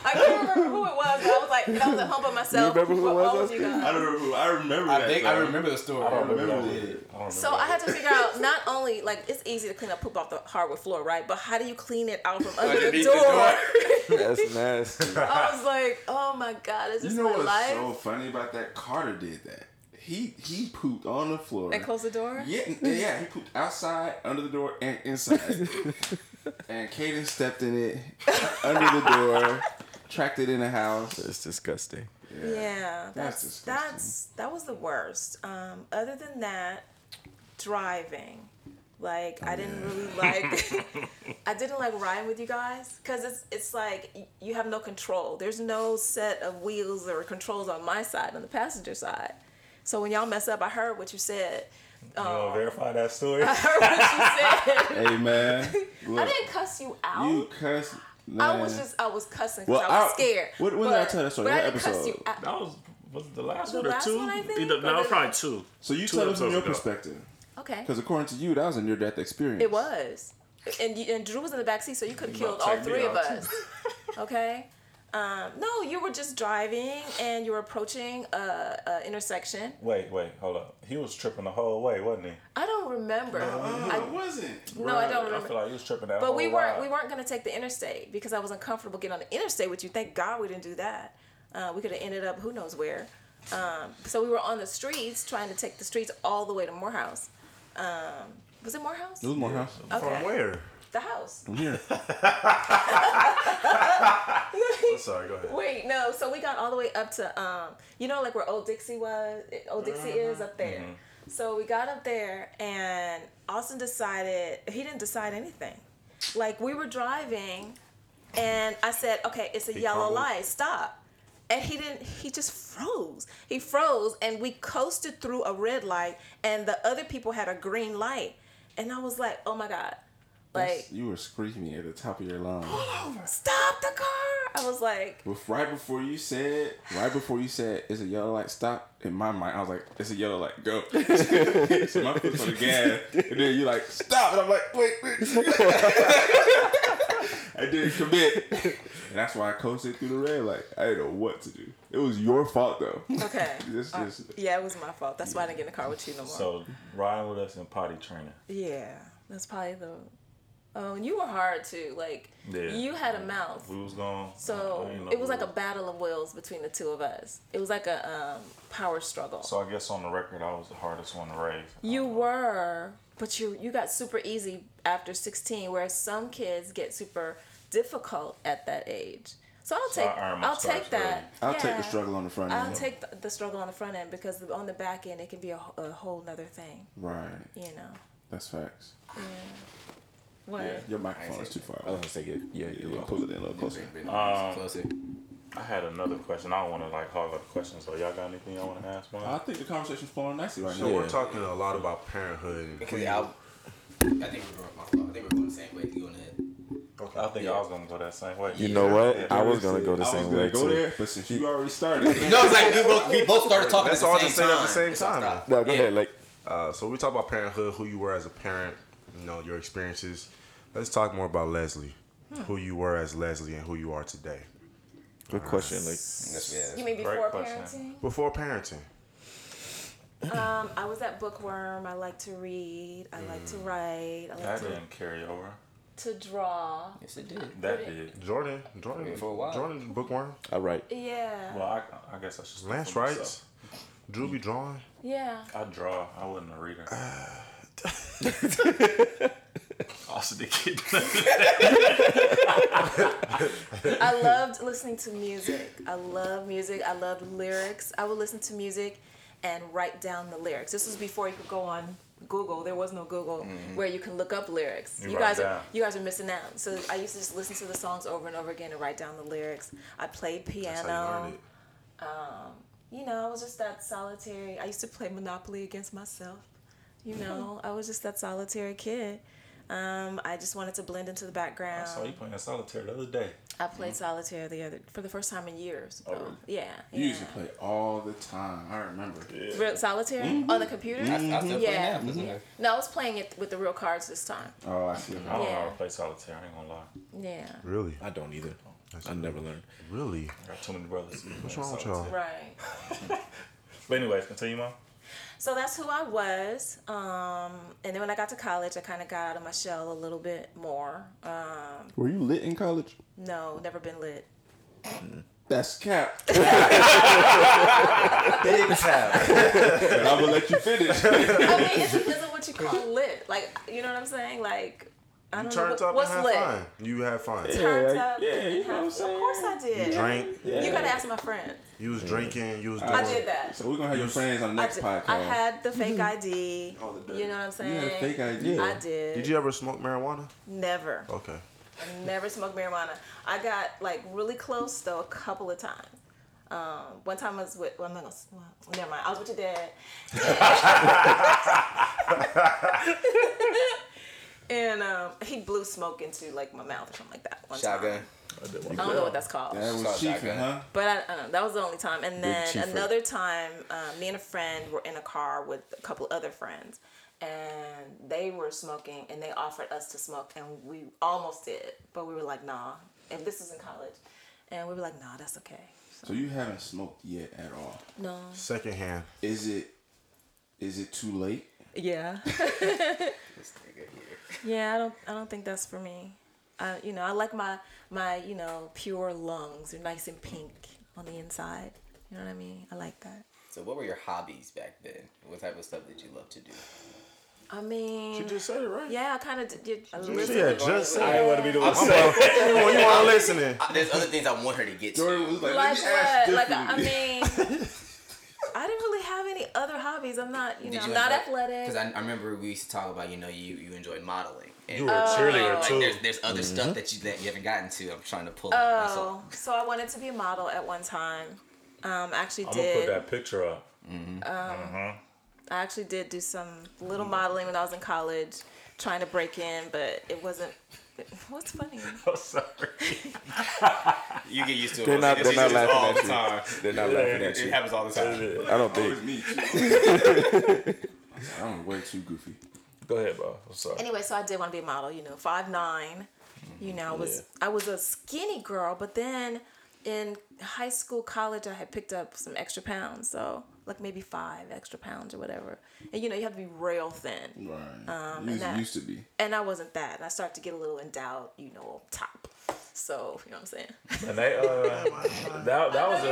I can't remember who it was, but I was like, I was at home by myself. You remember who it was? I don't remember. I remember that. I remember the story. I had to figure out, not only, like, it's easy to clean up poop off the hardwood floor, right? But how do you clean it out from under the door? That's nasty. I was like, oh my God, is this my life? You know what's so funny about that? Carter did that. He pooped on the floor. And closed the door? Yeah, he pooped outside, under the door, and inside. And Kaden stepped in it, under the door, tracked it in the house. That's disgusting. Yeah, that's disgusting. That was the worst. Other than that, driving. Like, I didn't really like... I didn't like riding with you guys, because it's like you have no control. There's no set of wheels or controls on my side, on the passenger side. So when y'all mess up, I heard what you said. You don't verify that story? I heard what you said. Hey, man. Look, I didn't cuss you out. You cussed, man. I was cussing because I was scared. When did I tell that story? What episode? That was it the last one or two? No, probably two. So you tell us from your perspective. Okay. Because according to you, that was a near-death experience. It was. And Drew was in the backseat, so you could have killed all three of us. Okay? No, you were just driving and you were approaching a intersection. Wait, hold up. He was tripping the whole way, wasn't he? I don't remember. No, I wasn't. No, I don't remember. I feel like he was tripping that whole way. But we weren't going to take the interstate, because I was uncomfortable getting on the interstate with you. Thank God we didn't do that. We could have ended up who knows where. So we were on the streets trying to take the streets all the way to Morehouse. Was it Morehouse? It was Morehouse. Okay. From where? The house. From here. I'm sorry, go ahead. Wait, no. So we got all the way up to, you know, like where Old Dixie was? Old Dixie is up there. Mm-hmm. So we got up there, and Austin decided, he didn't decide anything. Like, we were driving, and I said, okay, it's a yellow light. Stop. And he didn't, he just froze. He froze, and we coasted through a red light, and the other people had a green light. And I was like, oh my God. Like, you were screaming at the top of your lungs. Pull over. Stop the car. I was like. Right before you said, it's a yellow light, stop. In my mind, I was like, it's a yellow light, go. So my foot's on the gas. And then you're like, stop. And I'm like, wait. I didn't commit. And that's why I coasted through the red light. I didn't know what to do. It was your fault, though. Okay. Yeah, it was my fault. That's why I didn't get in the car with you no more. So, riding with us in potty training. Yeah. That's probably the... Oh, and you were hard, too. Like, you had a mouth. We was gone. So, it was like a battle of wills between the two of us. It was like a power struggle. So, I guess on the record, I was the hardest one to raise. You were... But you got super easy after 16, whereas some kids get super difficult at that age. So I'll take that. I'll take the struggle on the front end. I'll take the struggle on the front end, because on the back end it can be a whole nother thing. Right. You know. That's facts. Yeah. What? Yeah, your microphone is too far. I was gonna say it. Yeah, you pull it in a little closer. Closer. I had another question. I don't want to hog up the questions. So y'all got anything y'all want to ask? I think the conversation's flowing nicely right now. So we're talking a lot about parenthood. Because I think we're going the same way. You going ahead? Okay. I think I was gonna go that same way. You know what? Yeah. I was gonna go the same way too. There, but since you already started, no, it's like we both started talking at the same time. At the same time. No, go ahead. So we talk about parenthood, who you were as a parent, you know, your experiences. Let's talk more about Leslie, who you were as Leslie and who you are today. Good question. You mean before parenting? Before parenting. I was that bookworm. I like to read. I like to write. That didn't carry over. To draw. Yes, it did. That did. Jordan. For a while. Jordan, bookworm. I write. Yeah. Well, I guess I should. Lance writes. Drew be drawing. Yeah. I draw. I wasn't a reader. I loved listening to music. I love music. I loved lyrics. I would listen to music and write down the lyrics. This was before you could go on Google. There was no Google where you can look up lyrics. You guys are missing out. So I used to just listen to the songs over and over again and write down the lyrics. I played piano. That's how you learned it. I was just that solitary. I used to play Monopoly against myself. I was just that solitary kid. I just wanted to blend into the background. I saw you playing solitaire the other day. I played solitaire for the first time in years. Oh, really? Yeah. You used to play all the time. I remember. Yeah. Solitaire on the computer. Mm-hmm. I still play now. Mm-hmm. No, I was playing it with the real cards this time. Oh, I see. I don't know how to play solitaire. I ain't gonna lie. Yeah. Really? I don't either. I never learned. Really? I got too many brothers. What's wrong with y'all? Right. But anyways, continue, Mom. So that's who I was, and then when I got to college, I kind of got out of my shell a little bit more. Were you lit in college? No, never been lit. That's cap. Big cap. And I'm gonna let you finish. I mean, it isn't what you call lit. You know what I'm saying? What's lit? You had fun. Turned up. Yeah, you know what I'm saying? Of course I did. You drank. Yeah. You gotta ask my friend. You was drinking. You was doing. I did that. So we're gonna have your friends on the next podcast. I had the fake ID. You know what I'm saying? You had a fake ID. Yeah. I did. Did you ever smoke marijuana? Never. Okay. I never smoked marijuana. I got really close though a couple of times. One time I was with. Well, I'm not gonna. Well, never mind. I was with your dad. And he blew smoke into my mouth or something like that. Shotgun. I don't know what that's called. That was cheating, huh? But I don't know. That was the only time. And then another time, me and a friend were in a car with a couple other friends, and they were smoking, and they offered us to smoke, and we almost did, but we were like, nah. And this was in college, and we were like, nah, that's okay. So you haven't smoked yet at all? No. Secondhand. Is it too late? Yeah. Yeah, I don't think that's for me. I like my pure lungs. They're nice and pink on the inside. You know what I mean? I like that. So what were your hobbies back then? What type of stuff did you love to do? I mean... She just said it, right? Yeah, I kind of did a little bit. Yeah, just said it. I want to be doing something. You weren't listening. There's other things I want her to get to. Jordan was like what? Like, I mean... I didn't really have any other hobbies. I'm not, you know, I'm not athletic. Because I remember we used to talk about, you know, you enjoyed modeling. And you were a cheerleader, too. Like, there's other stuff that you haven't gotten to. I'm trying to pull up. So I wanted to be a model at one time. Actually did. I'm going to put that picture up. Mm-hmm. I actually did do some little modeling when I was in college, trying to break in, but it wasn't. What's funny? Oh, sorry. You get used to it. They're not laughing at you. They're not laughing at you. It happens all the time. I don't think. I'm way too goofy. Go ahead, bro. I'm sorry. Anyway, so I did want to be a model. You know, 5'9". You know, I was a skinny girl, but then in high school, college, I had picked up some extra pounds, so. Like maybe 5 extra pounds or whatever. And you know, you have to be real thin. Right. Used to be. And I wasn't that. And I started to get a little endowed, you know, top. So, you know what I'm saying? And they, that was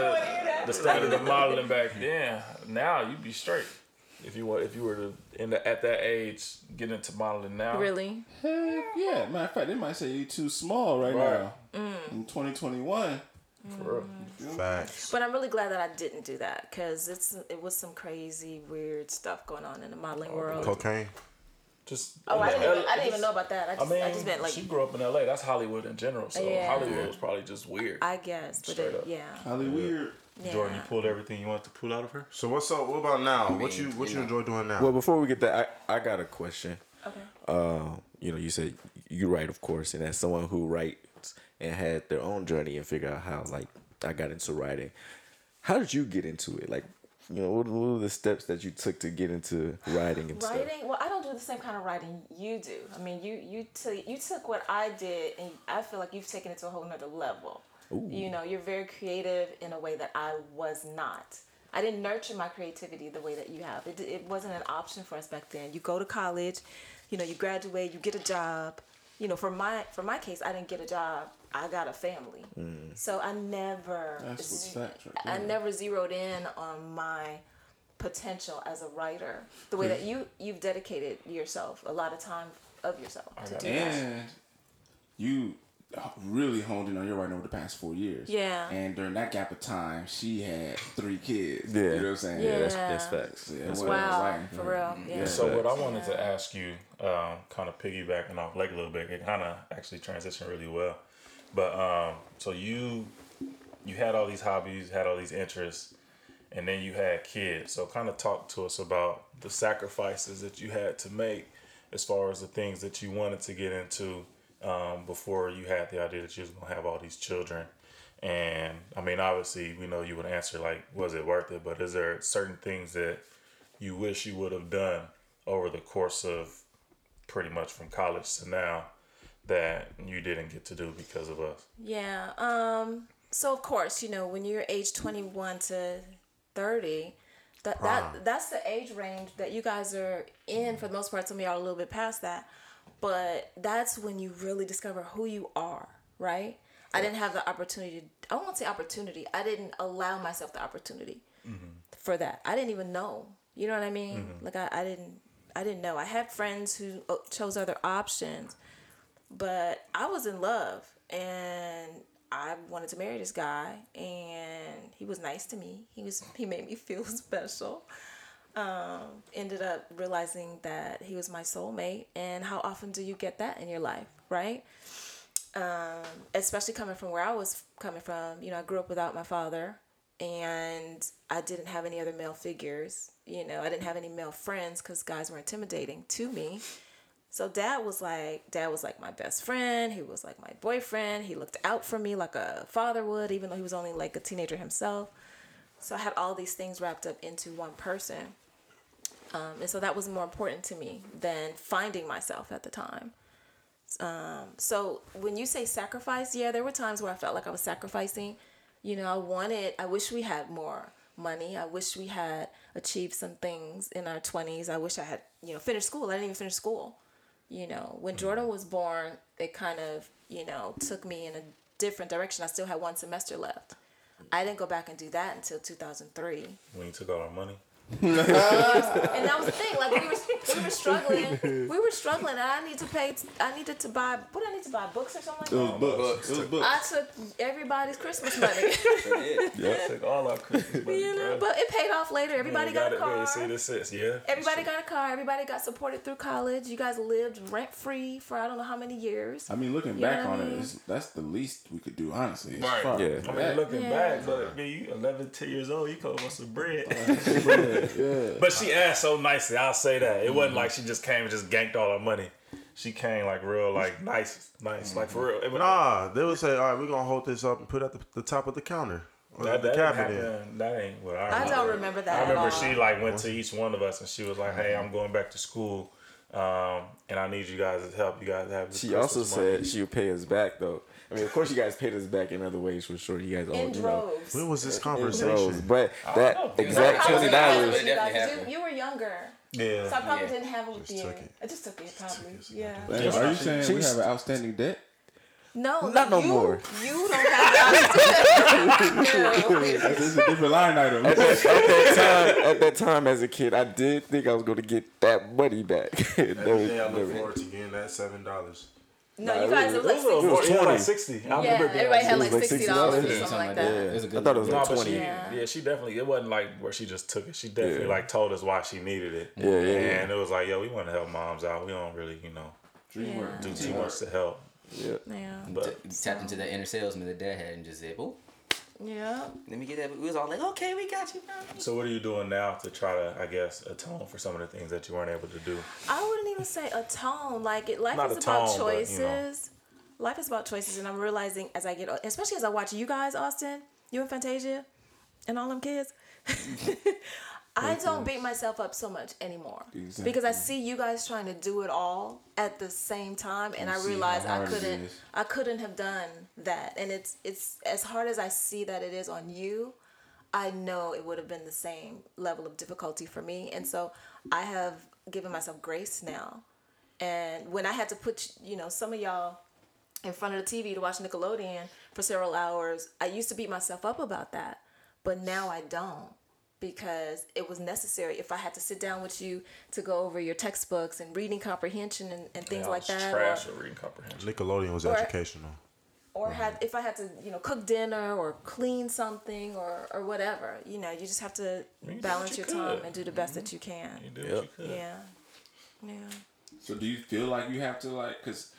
the standard of modeling back then. Now you'd be straight. If you were to at that age, get into modeling now. Really? Heck yeah. Matter of fact, they might say you're too small right now. Mm. In 2021. For real. Facts. But I'm really glad that I didn't do that because it was some crazy weird stuff going on in the modeling world. Cocaine. I didn't even know about that. I just meant like she grew up in LA. That's Hollywood in general. So Hollywood was probably just weird. I guess. But Hollywood. Yeah. Jordan, you pulled everything you wanted to pull out of her. So what's up? What about now? What you enjoy doing now? Well, before we get that, I got a question. Okay. You know, you said you write, of course, and as someone who writes. And had their own journey and figure out how, like, I got into writing. How did you get into it? Like, you know, what were the steps that you took to get into writing and stuff? Writing? Well, I don't do the same kind of writing you do. I mean, you took what I did, and I feel like you've taken it to a whole nother level. Ooh. You know, you're very creative in a way that I was not. I didn't nurture my creativity the way that you have. It wasn't an option for us back then. You go to college, you know, you graduate, you get a job. You know, for my case, I didn't get a job. I got a family, so I never. That's what's factual. I never zeroed in on my potential as a writer the way that you've dedicated yourself a lot of time of yourself to do that. And you really honed in on your writing over the past 4 years. Yeah. And during that gap of time, she had 3 kids. Yeah. You know what I'm saying? Yeah, yeah. That's facts. Yeah, that's wow. For real. Yeah. Yeah. So what I wanted to ask you, kind of piggybacking off Lake a little bit, it kind of actually transitioned really well. But so you had all these hobbies, had all these interests, and then you had kids. So kind of talk to us about the sacrifices that you had to make as far as the things that you wanted to get into before you had the idea that you was going to have all these children. And I mean, obviously, we know you would answer like, was it worth it? But is there certain things that you wish you would have done over the course of pretty much from college to now that you didn't get to do because of us? Yeah. So of course, you know, when you're age 21 to 30, that's the age range that you guys are in for the most part. Some of y'all are a little bit past that, but that's when you really discover who you are, right? Yeah. I didn't have the opportunity. I won't say opportunity. I didn't allow myself the opportunity for that. I didn't even know. You know what I mean? Mm-hmm. Like I didn't know. I had friends who chose other options. But I was in love, and I wanted to marry this guy, and he was nice to me. He made me feel special. Ended up realizing that he was my soulmate, and how often do you get that in your life, right? Especially coming from where I was coming from. You know, I grew up without my father, and I didn't have any other male figures. You know, I didn't have any male friends because guys were intimidating to me. So dad was like my best friend. He was like my boyfriend. He looked out for me like a father would, even though he was only like a teenager himself. So I had all these things wrapped up into one person. And so that was more important to me than finding myself at the time. So when you say sacrifice, yeah, there were times where I felt like I was sacrificing. You know, I wish we had more money. I wish we had achieved some things in our 20s. I wish I had, you know, finished school. I didn't even finish school. You know, when Jordan was born, it kind of, you know, took me in a different direction. I still had one semester left. I didn't go back and do that until 2003. When you took all our money. And that was the thing. Like we were struggling. And I needed to buy. What did I need to buy? Books or something like that. It was books. I took everybody's Christmas money. I took all our Christmas money. But it paid off later. Everybody got a car. Everybody got a car. Everybody got supported through college. You guys lived rent free for I don't know how many years. I mean, looking back on it, that's the least we could do, honestly. Right. Yeah. I mean, looking back, but you 11, 10 years old, you could want some bread. But she asked so nicely, I'll say that. It wasn't like she just came and just ganked all her money. She came like real, like nice, like for real. They would say, all right, we're going to hold this up and put it at the top of the counter. That cabinet. That ain't what I remember. I don't remember that. I remember she like went to each one of us and she was like, hey, I'm going back to school and I need you guys to help. You guys have this Christmas also money. Said she would pay us back though. I mean, of course, you guys paid us back in other ways for sure. You guys all droves. When was this conversation? But that exact $20. You were younger. Yeah. So I probably didn't have it then. I just took it probably. Are you saying we have an outstanding debt? No, not no more. You don't have to. This is a different line item. At that time, as a kid, I did think I was going to get that money back. I look forward to getting that $7. No, you guys, it was like 60. It was 60. Everybody had like $60 or something like that. I thought it was like 20. Yeah, she definitely, it wasn't like where she just took it. She definitely like told us why she needed it. Yeah. And it was like, yo, we want to help moms out. We don't really, do too much to help. Yeah. But tapped into that inner salesman that dad had and just said, oh. Yeah. Let me get that. We was all like, okay, we got you, bro. So what are you doing now to try to, I guess, atone for some of the things that you weren't able to do? I wouldn't even say atone. Life is about choices. Life is about choices, and I'm realizing as I get, especially as I watch you guys, Austin, you and Fantasia, and all them kids, I don't beat myself up so much anymore. Exactly. Because I see you guys trying to do it all at the same time, and I realize I couldn't have done that. And it's as hard as I see that it is on you, I know it would have been the same level of difficulty for me. And so I have given myself grace now. And when I had to put some of y'all in front of the TV to watch Nickelodeon for several hours, I used to beat myself up about that, but now I don't. Because it was necessary. If I had to sit down with you to go over your textbooks and reading comprehension and things like that. Trash at reading comprehension. Nickelodeon was educational. Or if I had to, cook dinner or clean something or whatever. You just have to balance your time and do the best that you can. You do what you could. Yeah. So do you feel like you have to because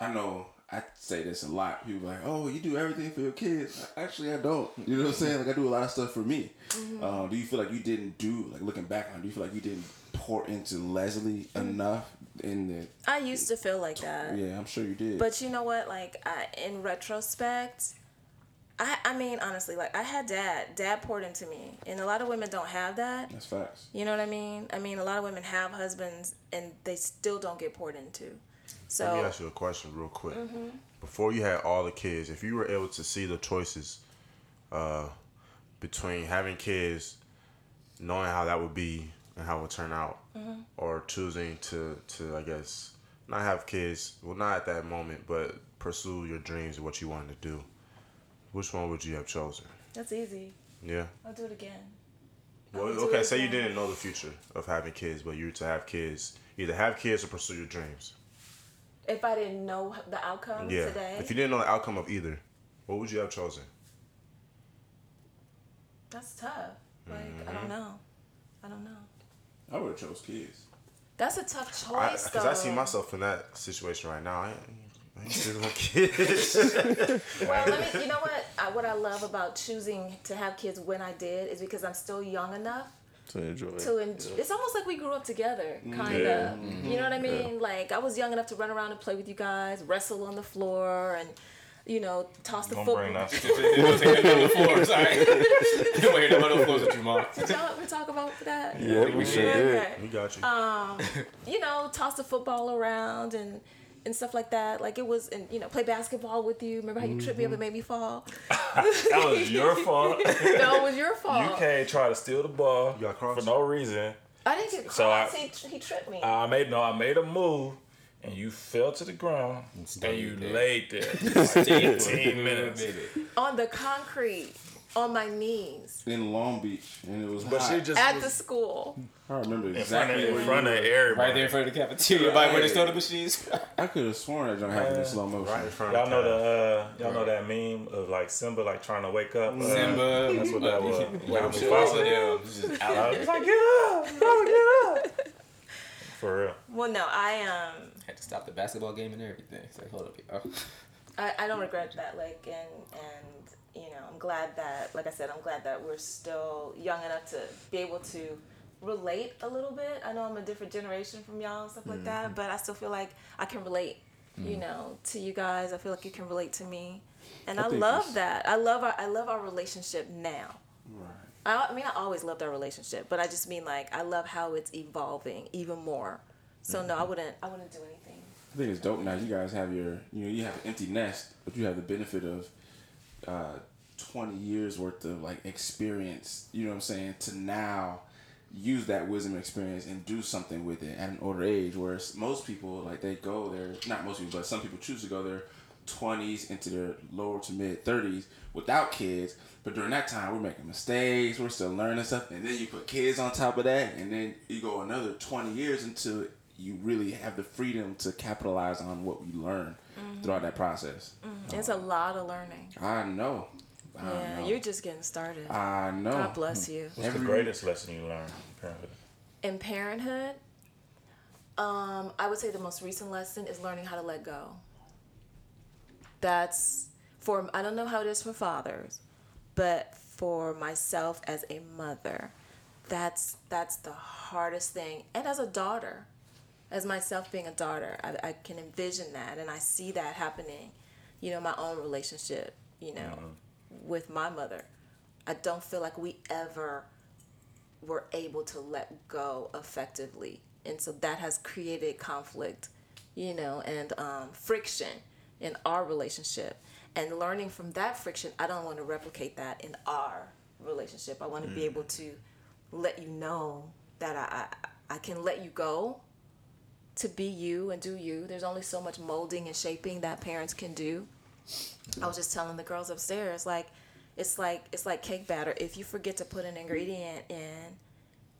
I know I say this a lot. People are like, oh, you do everything for your kids. Actually, I don't. You know what I'm saying? Like, I do a lot of stuff for me. Mm-hmm. Do you feel like you didn't looking back on, do you feel like you didn't pour into Leslie enough in the... I used to feel like that. Yeah, I'm sure you did. But you know what? Like, in retrospect, I mean, honestly, like, I had dad. Dad poured into me. And a lot of women don't have that. That's facts. You know what I mean? I mean, a lot of women have husbands, and they still don't get poured into. So, let me ask you a question real quick. Mm-hmm. Before you had all the kids, if you were able to see the choices between having kids, knowing how that would be and how it would turn out, or choosing to I guess not have kids, well, not at that moment, but pursue your dreams and what you wanted to do, which one would you have chosen? That's easy. Yeah. I'll do it again. Well, okay, say you didn't know the future of having kids, but you were to have kids, either have kids or pursue your dreams. If I didn't know the outcome today? If you didn't know the outcome of either, what would you have chosen? That's tough. Like, I don't know. I would have chose kids. That's a tough choice, though. Because I see myself in that situation right now. I ain't choosing my kids. Well, you know what? What I love about choosing to have kids when I did is because I'm still young enough to enjoy. It's almost like we grew up together, kind of. Mm-hmm. You know what I mean? Yeah. Like, I was young enough to run around and play with you guys, wrestle on the floor, and, toss the football. Don't bring that shit. Don't bring that on the floors with you, Mom. Did y'all ever talk about that? Yeah, we sure did. Okay. We got you. Toss the football around and stuff like that. Like, it was, and play basketball with you. Remember how you tripped me up and made me fall? That was your fault. No, it was your fault. You can't try to steal the ball for no reason. I didn't get crossed. He tripped me. I made a move, and you fell to the ground, and you laid there for 18 minutes. on the concrete on my knees in Long Beach, and it was the school. I remember exactly in front of everybody, right there in front of the cafeteria, right where they stole the machines. I could have sworn that don't happen in slow motion. Right in front y'all of know the y'all know that meme of like Simba like trying to wake up. Simba, that's what that was. I was like, get up. For real. Well, no, I had to stop the basketball game and everything. It's like, hold up, y'all. I don't regret that, like, and you know, I'm glad that, like I said, we're still young enough to be able to relate a little bit. I know I'm a different generation from y'all and stuff like that, but I still feel like I can relate, you know, to you guys. I feel like you can relate to me, and I love that. I love our relationship now. Right. I mean, I always loved our relationship, but I just mean like I love how it's evolving even more. So no, I wouldn't do anything. I think it's dope now. You guys have you have an empty nest, but you have the benefit of 20 years worth of like experience. You know what I'm saying? To now use that wisdom and experience and do something with it at an older age. Whereas most people some people choose to go their 20s into their lower to mid 30s without kids. But during that time, we're making mistakes. We're still learning stuff. And then you put kids on top of that. And then you go another 20 years until you really have the freedom to capitalize on what we learn throughout that process. Mm-hmm. It's a lot of learning. I know. You're just getting started. I know. God bless you. What's the greatest lesson you learned in parenthood? In parenthood, I would say the most recent lesson is learning how to let go. That's for, I don't know how it is for fathers, but for myself as a mother, that's the hardest thing. And as a daughter, as myself being a daughter, I can envision that. And I see that happening, you know, my own relationship, you know, with my mother. I don't feel like we ever were able to let go effectively. And so that has created conflict, you know, and friction in our relationship. And learning from that friction, I don't want to replicate that in our relationship. I want to be able to let you know that I can let you go to be you and do you. There's only so much molding and shaping that parents can do. I was just telling the girls upstairs, like, it's like cake batter. If you forget to put an ingredient in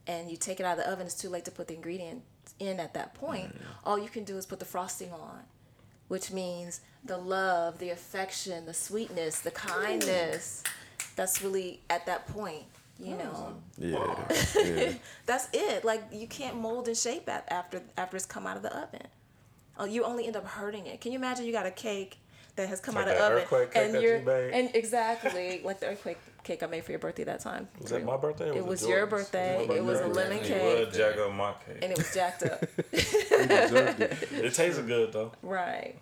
and you take it out of the oven, it's too late to put the ingredient in at that point. All you can do is put the frosting on, which means the love, the affection, the sweetness, the kindness, that's really at that point, you know. Yeah. That's it. Like, you can't mold and shape that after it's come out of the oven. Oh, you only end up hurting it. Can you imagine you got a cake that has come like out of the oven? Earthquake cake you made. And exactly, like the earthquake cake I made for your birthday that time. Was that my birthday? It was your birthday. It was a lemon cake. It was jacked up my cake. And it was jacked up. It tasted good, though. Right.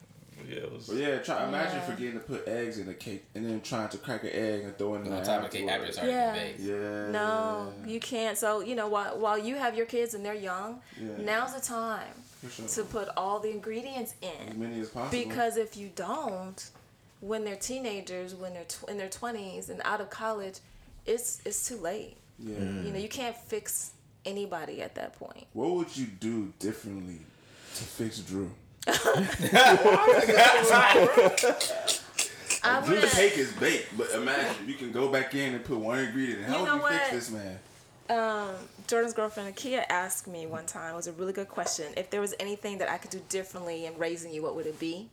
Yeah, it was. But yeah, imagine forgetting to put eggs in the cake and then trying to crack an egg and throw it in the top of the cake after it's already baked. Yeah. No, you can't. So, you know, while you have your kids and they're young, now's the time to put all the ingredients in. As many as possible. Because if you don't, when they're teenagers, when they're in their 20s and out of college, it's too late. Yeah. You know, you can't fix anybody at that point. What would you do differently to fix Drew? The cake is baked, but imagine you can go back in and put one ingredient in. How would you fix this, man? Jordan's girlfriend Akia asked me one time, it was a really good question, if there was anything that I could do differently in raising you, what would it be?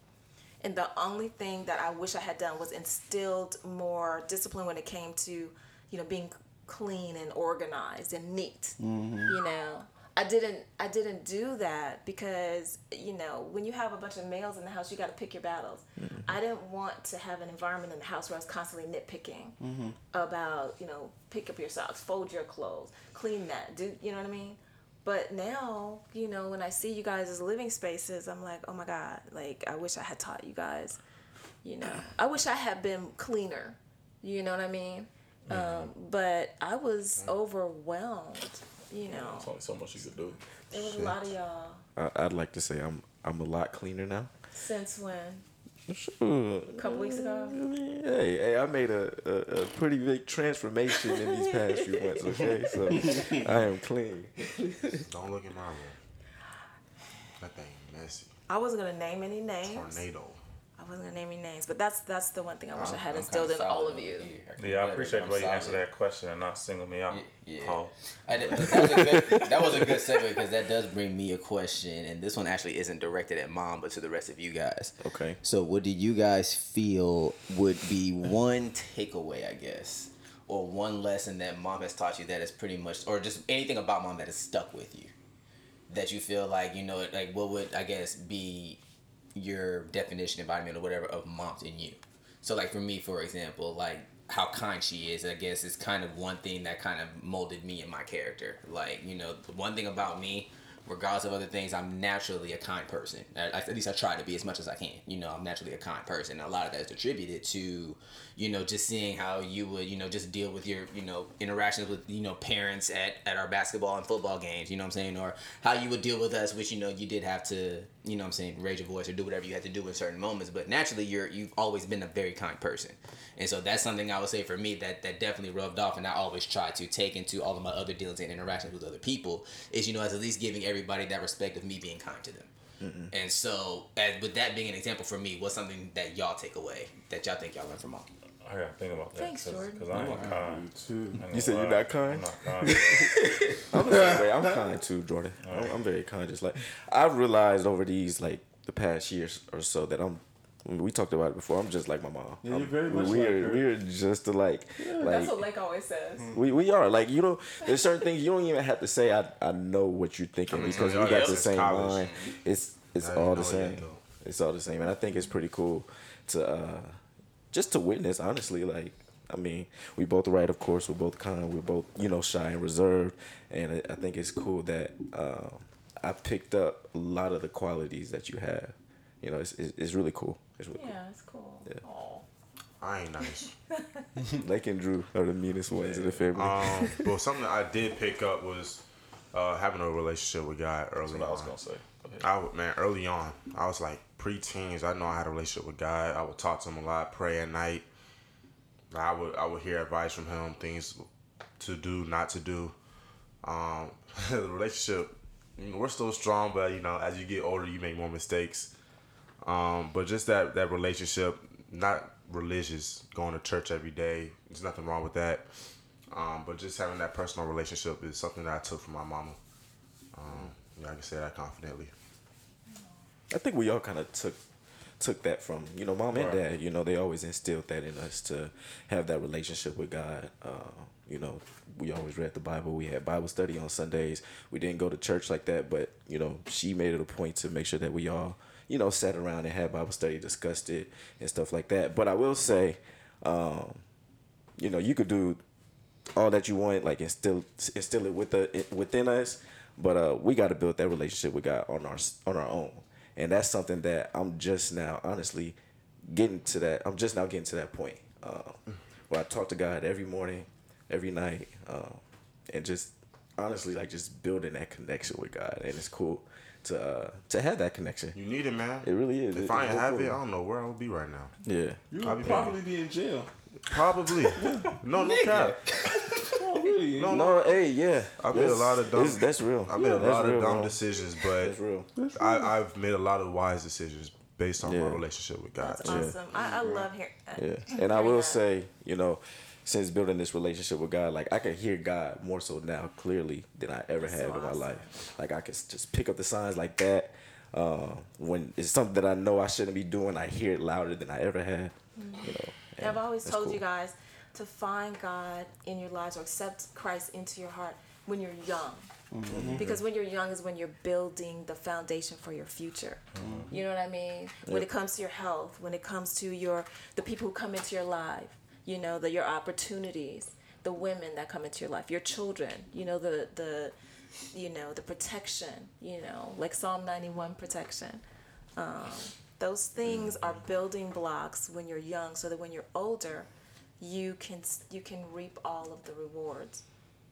And the only thing that I wish I had done was instilled more discipline when it came to, you know, being clean and organized and neat. You know, I didn't do that because, you know, when you have a bunch of males in the house, you got to pick your battles. I didn't want to have an environment in the house where I was constantly nitpicking about, you know, pick up your socks, fold your clothes, clean that, do you know what I mean? But now, you know, when I see you guys as living spaces, I'm like, oh my God, like, I wish I had taught you guys, you know, I wish I had been cleaner, you know what I mean? But I was overwhelmed. You know, there's only so much you could do. There was a lot of y'all. I'd like to say I'm a lot cleaner now. Since when? Sure. A couple weeks ago. Hey, I made a pretty big transformation in these past few months. Okay, so I am clean. Don't look at my room. That thing messy. I wasn't gonna name any names. Tornado. I wasn't gonna name any names, but that's the one thing I wish I had instilled in all of you. Yeah, I appreciate the way you answered that question and not single me out. Yeah. That was a good segue because that does bring me a question, and this one actually isn't directed at mom, but to the rest of you guys. Okay. So, what do you guys feel would be one takeaway, I guess, or one lesson that mom has taught you that is pretty much, or just anything about mom that has stuck with you, that you feel like you know, like what would I guess be your definition, environment, or whatever of moms in you. So like for me, for example, like how kind she is, I guess is kind of one thing that kind of molded me and my character. Like, you know, the one thing about me, regardless of other things, I'm naturally a kind person. At least I try to be as much as I can. You know, I'm naturally a kind person. A lot of that is attributed to, you know, just seeing how you would, you know, just deal with your, you know, interactions with, you know, parents at our basketball and football games, you know what I'm saying? Or how you would deal with us, which, you know, you did have to, you know what I'm saying, raise your voice or do whatever you had to do in certain moments. But naturally, you've always been a very kind person. And so that's something I would say for me that definitely rubbed off. And I always try to take into all of my other dealings and interactions with other people is, you know, as at least giving everybody that respect of me being kind to them. Mm-hmm. And so with that being an example for me, what's something that y'all take away that y'all think y'all learned from mom? I gotta think about that. Thanks, Jordan. Because I ain't kind. You said you're not kind? I'm not kind. I'm the same way. I'm kind too, Jordan. I'm very kind. Just like I've realized over these like the past years or so that I'm, we talked about it before, I'm just like my mom. Yeah, you're very much we're just alike. Yeah, like, that's what Lake always says. We are. Like, you know, there's certain things you don't even have to say, I know what you're thinking because we got the same line. It's all the same. It's all the same. And I think it's pretty cool to just to witness, honestly. Like, I mean, we both right, of course. We're both kind. We're both, you know, shy and reserved. And I think it's cool that I picked up a lot of the qualities that you have. You know, it's really cool. It's really cool. It's cool. Yeah. Aww. I ain't nice. Lake and Drew are the meanest ones in the family. Well, something that I did pick up was having a relationship with God early on. That's what I was going to say. Okay. Early on, I was like pre-teens. I know I had a relationship with God. I would talk to him a lot, pray at night. I would hear advice from him, things to do, not to do. The relationship, we're still strong, but, you know, as you get older, you make more mistakes. But just that relationship, not religious, going to church every day. There's nothing wrong with that. But just having that personal relationship is something that I took from my mama. I can say that confidently. I think we all kind of took that from, you know, mom and dad. You know, they always instilled that in us to have that relationship with God. You know, we always read the Bible. We had Bible study on Sundays. We didn't go to church like that, but, you know, she made it a point to make sure that we all, you know, sat around and had Bible study, discussed it and stuff like that. But I will say, you know, you could do all that you want, like instill it within us. But we got to build that relationship with God on our own, and that's something that I'm just now honestly getting to that. I'm just now getting to that point where I talk to God every morning, every night, and just honestly like just building that connection with God, and it's cool to have that connection. You need it, man. It really is. If I didn't have it, I don't know where I would be right now. Yeah. You would probably be in jail. Probably. No cap. Oh, really? No. Hey, yeah. I've made a lot of dumb... That's real. I've made a lot of dumb decisions, but... That's real. I've made a lot of wise decisions based on my relationship with God. That's awesome. Yeah. I love hearing that. Yeah. And I will say, you know, since building this relationship with God, like I can hear God more so now clearly than I ever have in my life. Like I can just pick up the signs like that. When it's something that I know I shouldn't be doing, I hear it louder than I ever had. Mm-hmm. You know, I've always told you guys to find God in your lives or accept Christ into your heart when you're young. Mm-hmm. Because when you're young is when you're building the foundation for your future. Mm-hmm. You know what I mean? Yep. When it comes to your health, when it comes to the people who come into your life. You know, your opportunities, the women that come into your life, your children, you know, the protection, you know, like Psalm 91 protection. Those things are building blocks when you're young so that when you're older, you can reap all of the rewards,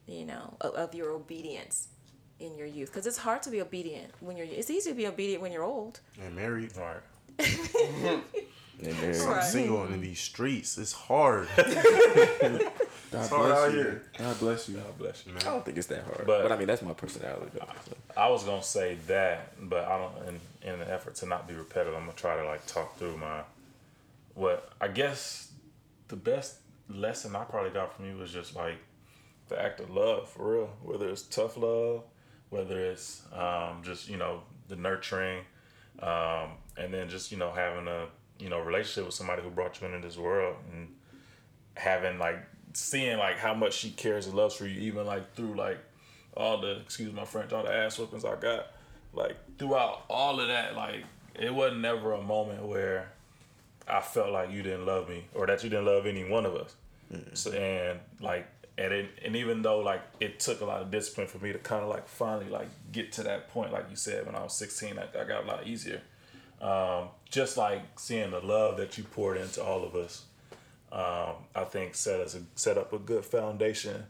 you know, of your obedience in your youth. Because it's hard to be obedient when you're, it's easy to be obedient when you're old. And married. All right. I'm single in these streets. It's hard. God bless you. God bless you, man. I don't think it's that hard. But I mean, that's my personality. I was going to say that, but I don't, in an effort to not be repetitive, I'm going to try to like talk through my What I guess the best lesson I probably got from you was just like the act of love, for real. Whether it's tough love, whether it's just, you know, the nurturing, and then just, you know, having a, you know, relationship with somebody who brought you into this world, and having like seeing like how much she cares and loves for you, even like through like all the, excuse my French, all the ass whoopings I got, like throughout all of that, like it wasn't ever a moment where I felt like you didn't love me or that you didn't love any one of us. Mm-hmm. So, and like, and it, and even though like it took a lot of discipline for me to kind of like finally like get to that point, like you said, when I was 16, I got a lot easier. Just like seeing the love that you poured into all of us, I think set up a good foundation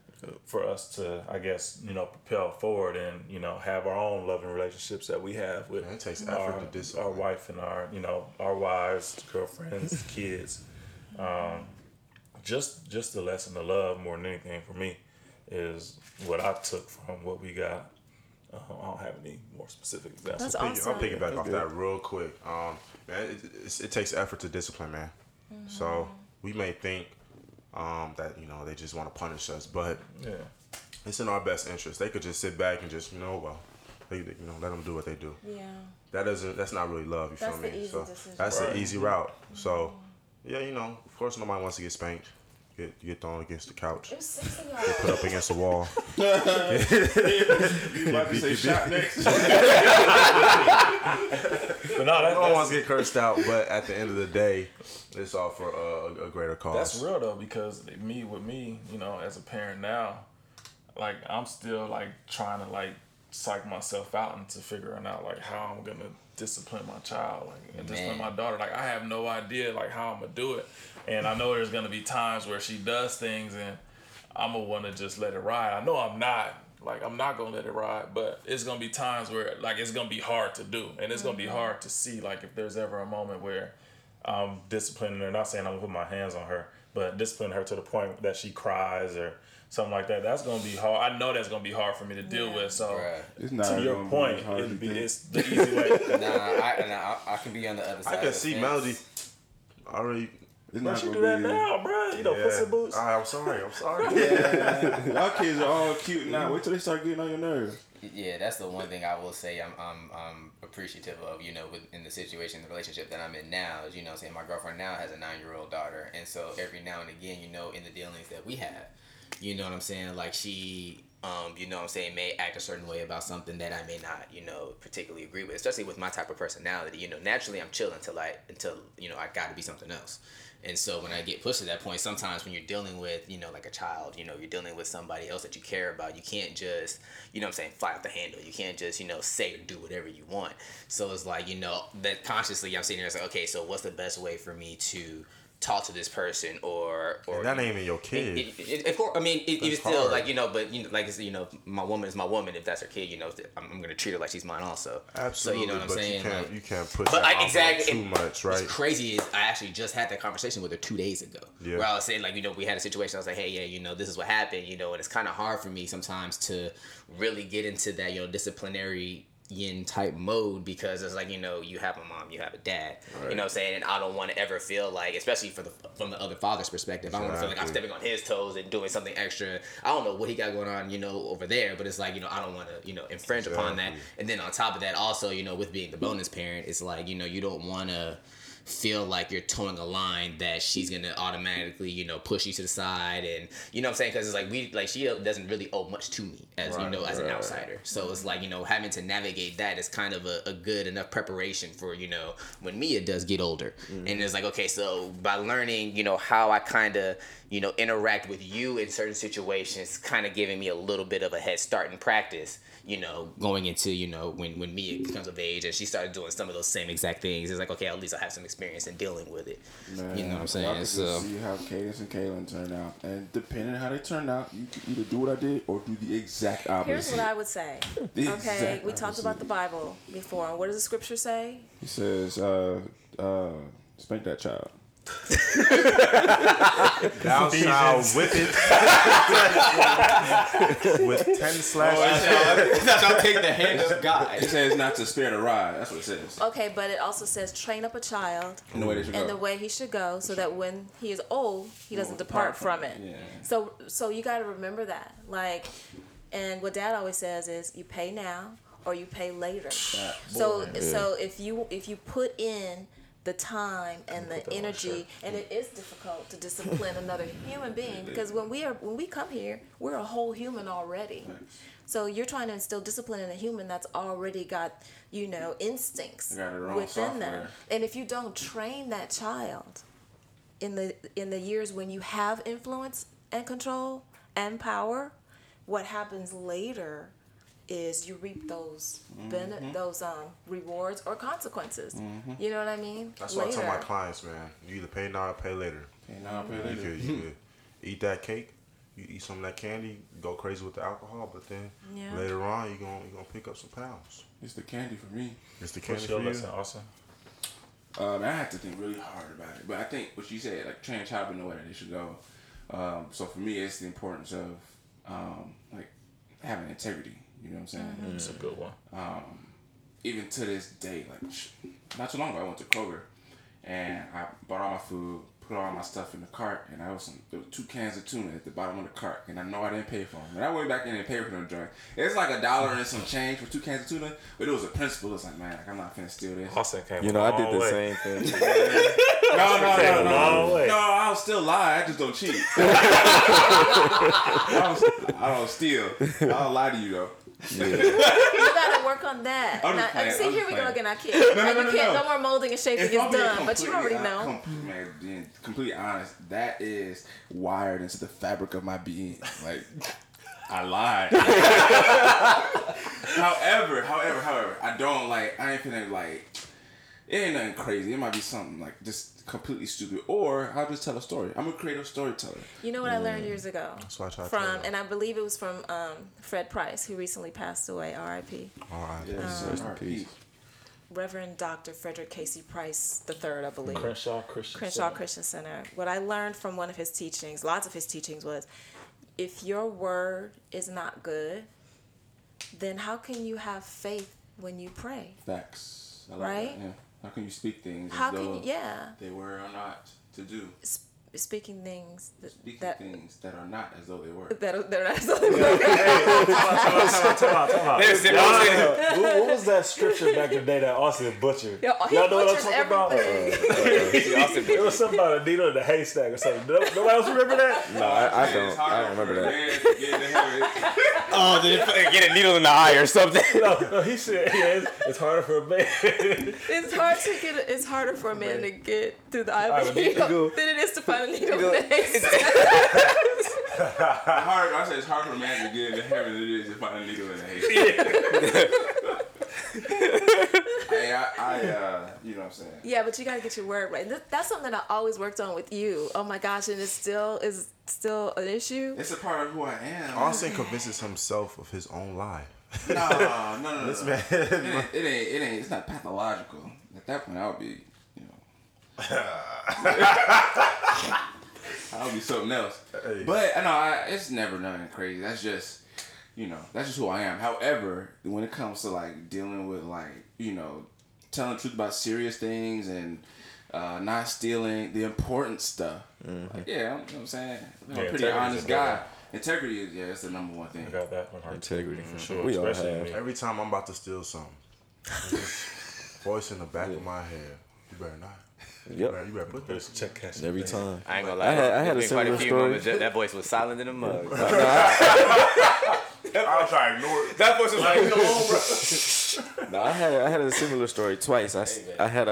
for us to, I guess, you know, propel forward and, you know, have our own loving relationships that we have with our wife and our, you know, our wives, girlfriends, kids. Just the lesson of love more than anything for me is what I took from what we got. I don't have any more specific examples. That's awesome. I'll piggyback off that real quick. Man, it takes effort to discipline, man. Mm-hmm. So we may think that, you know, they just want to punish us, but yeah, it's in our best interest. They could just sit back and just, you know, well, they you know, let them do what they do. Yeah. That's not really love. You feel me? The easy decision. That's right. An easy route. Mm-hmm. So yeah, you know, of course nobody wants to get spanked. You get thrown against the couch. Get put up against the wall. You might be saying shot next. But no, no one wants to get cursed out. But at the end of the day, it's all for a greater cause. That's real though, because with me, you know, as a parent now, like I'm still like trying to like psych myself out into figuring out like how I'm gonna discipline my child, like, and discipline my daughter. Like I have no idea like how I'm gonna do it. And I know there's gonna be times where she does things and I'm gonna wanna just let it ride. I know I'm not gonna let it ride, but it's gonna be times where like it's gonna be hard to do, and it's gonna be hard to see like if there's ever a moment where I'm disciplining her, not saying I'm gonna put my hands on her, but disciplining her to the point that she cries or something like that. That's gonna be hard. I know that's gonna be hard for me to deal with. So to your point, it's the easy way. I can be on the other side. I can see fence. Melody already. But you do that now, bro. You know, pussy boots. I'm sorry. Yeah. Y'all kids are all cute now. Wait till they start getting on your nerves. Yeah, that's the one thing I will say I'm appreciative of, you know, in the situation, the relationship that I'm in now is, you know, saying my girlfriend now has a 9-year-old daughter. And so every now and again, you know, in the dealings that we have, you know what I'm saying? Like she, you know what I'm saying, may act a certain way about something that I may not, you know, particularly agree with, especially with my type of personality. You know, naturally I'm chill until you know, I gotta be something else. And so when I get pushed to that point, sometimes when you're dealing with, you know, like a child, you know, you're dealing with somebody else that you care about, you can't just, you know what I'm saying, fly off the handle. You can't just, you know, say or do whatever you want. So it's like, you know, that consciously I'm sitting there like, okay, so what's the best way for me to talk to this person or and that ain't even your kid. Of course, I mean, it is still hard. Like, you know, but you know, like I said, you know, my woman is my woman. If that's her kid, you know, I'm going to treat her like she's mine also. Absolutely. So, you know what I'm saying? You can't push that too much, right? What's crazy is I actually just had that conversation with her 2 days ago. Yeah. Where I was saying, like, you know, we had a situation. I was like, hey, yeah, you know, this is what happened, you know, and it's kind of hard for me sometimes to really get into that, you know, disciplinary yin type mode, because it's like, you know, you have a mom, you have a dad, right. You know what I'm saying, and I don't want to ever feel like, especially from the other father's perspective, exactly. I don't want to feel like I'm stepping on his toes and doing something extra. I don't know what he got going on, you know, over there, but it's like, you know, I don't want to, you know, infringe upon that. And then on top of that also, you know, with being the bonus parent, it's like, you know, you don't want to feel like you're towing a line that she's gonna automatically, you know, push you to the side, and you know what I'm saying, because it's like she doesn't really owe much to me as right, you know, as an outsider. So it's like, you know, having to navigate that is kind of a good enough preparation for, you know, when Mia does get older, and it's like, okay, so by learning, you know, how I kind of, you know, interact with you in certain situations, kind of giving me a little bit of a head start in practice, you know, going into, you know, when Mia comes of age and she started doing some of those same exact things, it's like, okay, at least I have some experience in dealing with it. Man, you know what I'm saying? I can see how Cadence and Kaylin turned out. And depending on how they turned out, you can either do what I did or do the exact opposite. Here's what I would say. Okay, we talked about the Bible before. What does the scripture say? He says, spank that child. Thou shalt whip it with 10 slashes. Thou shalt take the hand of God. It says not to spare the rod. That's what it says. Okay, but it also says train up a child in the way, he should go, so that when he is old, he doesn't depart from it. Yeah. So you got to remember that. Like, and what Dad always says is, you pay now or you pay later. So if you put in the time and the energy, and it is difficult to discipline another human being, because when we come here, we're a whole human already. So you're trying to instill discipline in a human that's already got instincts within them, and if you don't train that child in the years when you have influence and control and power, what happens later is you reap those rewards or consequences. Mm-hmm. You know what I mean? That's what I tell my clients, man. You either pay now or pay later. You could eat that cake, you eat some of that candy, go crazy with the alcohol, but then later on you're gonna pick up some pounds. It's the candy for me. It's the candy for you. That's awesome. I have to think really hard about it, but I think what you said, like train child in the way that it should go. So for me, it's the importance of like having integrity. You know what I'm saying? Mm-hmm. That's a good one. Even to this day, like not too long ago, I went to Kroger and I bought all my food, put all my stuff in the cart, and there were 2 cans of tuna at the bottom of the cart, and I know I didn't pay for them. And I went back in and paid for them drinks. It's like $1 and some change for 2 cans of tuna, but it was a principle. It's like, man, like, I'm not finna steal this. Austin came I did the same thing. No, I don't still lie. I just don't cheat. I don't steal. I don't lie to you though. Yeah. You gotta work on that. Here we go again. I can't. No more molding and shaping is done. But you already know. Completely honest. That is wired into the fabric of my being. Like I lied. However, I ain't feeling like it ain't nothing crazy. It might be something like just completely stupid, or I'll just tell a story. I'm a creative storyteller. You know what I learned years ago? That's what I tried to. And I believe it was from Fred Price, who recently passed away, R.I.P. R.I.P. Reverend Dr. Frederick Casey Price III, I believe. Crenshaw Christian Center. What I learned from one of his teachings, lots of his teachings, was if your word is not good, then how can you have faith when you pray? Facts. I like right? That, yeah. How can you speak things they were or not to do? Speaking things that are not as though they were. That are not as though they were. Hey, what was that scripture back in the day that Austin butchered? Y'all know what I'm talking about? It was something about a needle in the haystack or something. Nobody else remember that? No, I don't. I don't remember that. Oh, did it get a needle in the eye or something? No, he said, it's harder for a man. It's harder for a man to get through the eye of a needle than it is to find. I said it's hard for a man to get into heaven than it is to find a needle in the haystack. I you know what I'm saying? Yeah, but you gotta get your word right. That's something that I always worked on with you. Oh my gosh, and it's still an issue. It's a part of who I am. Austin convinces himself of his own lie. No. This man, it ain't. It's not pathological. At that point, I would be. I'll be something else, but I know it's never nothing crazy. That's just, that's just who I am. However, when it comes to like dealing with like telling the truth about serious things and not stealing the important stuff, like you know what I'm saying, I'm a pretty honest guy. Integrity is it's the number one thing. I got that one. Integrity for sure. We all have. Every time I'm about to steal something, voice in the back of my head, you better not. Yep. You better put this check cash every time. I ain't gonna lie. I had a similar story. That voice was silent in the mug. I'll try to ignore it. That voice was like, no, bro. No, I had a similar story twice. I had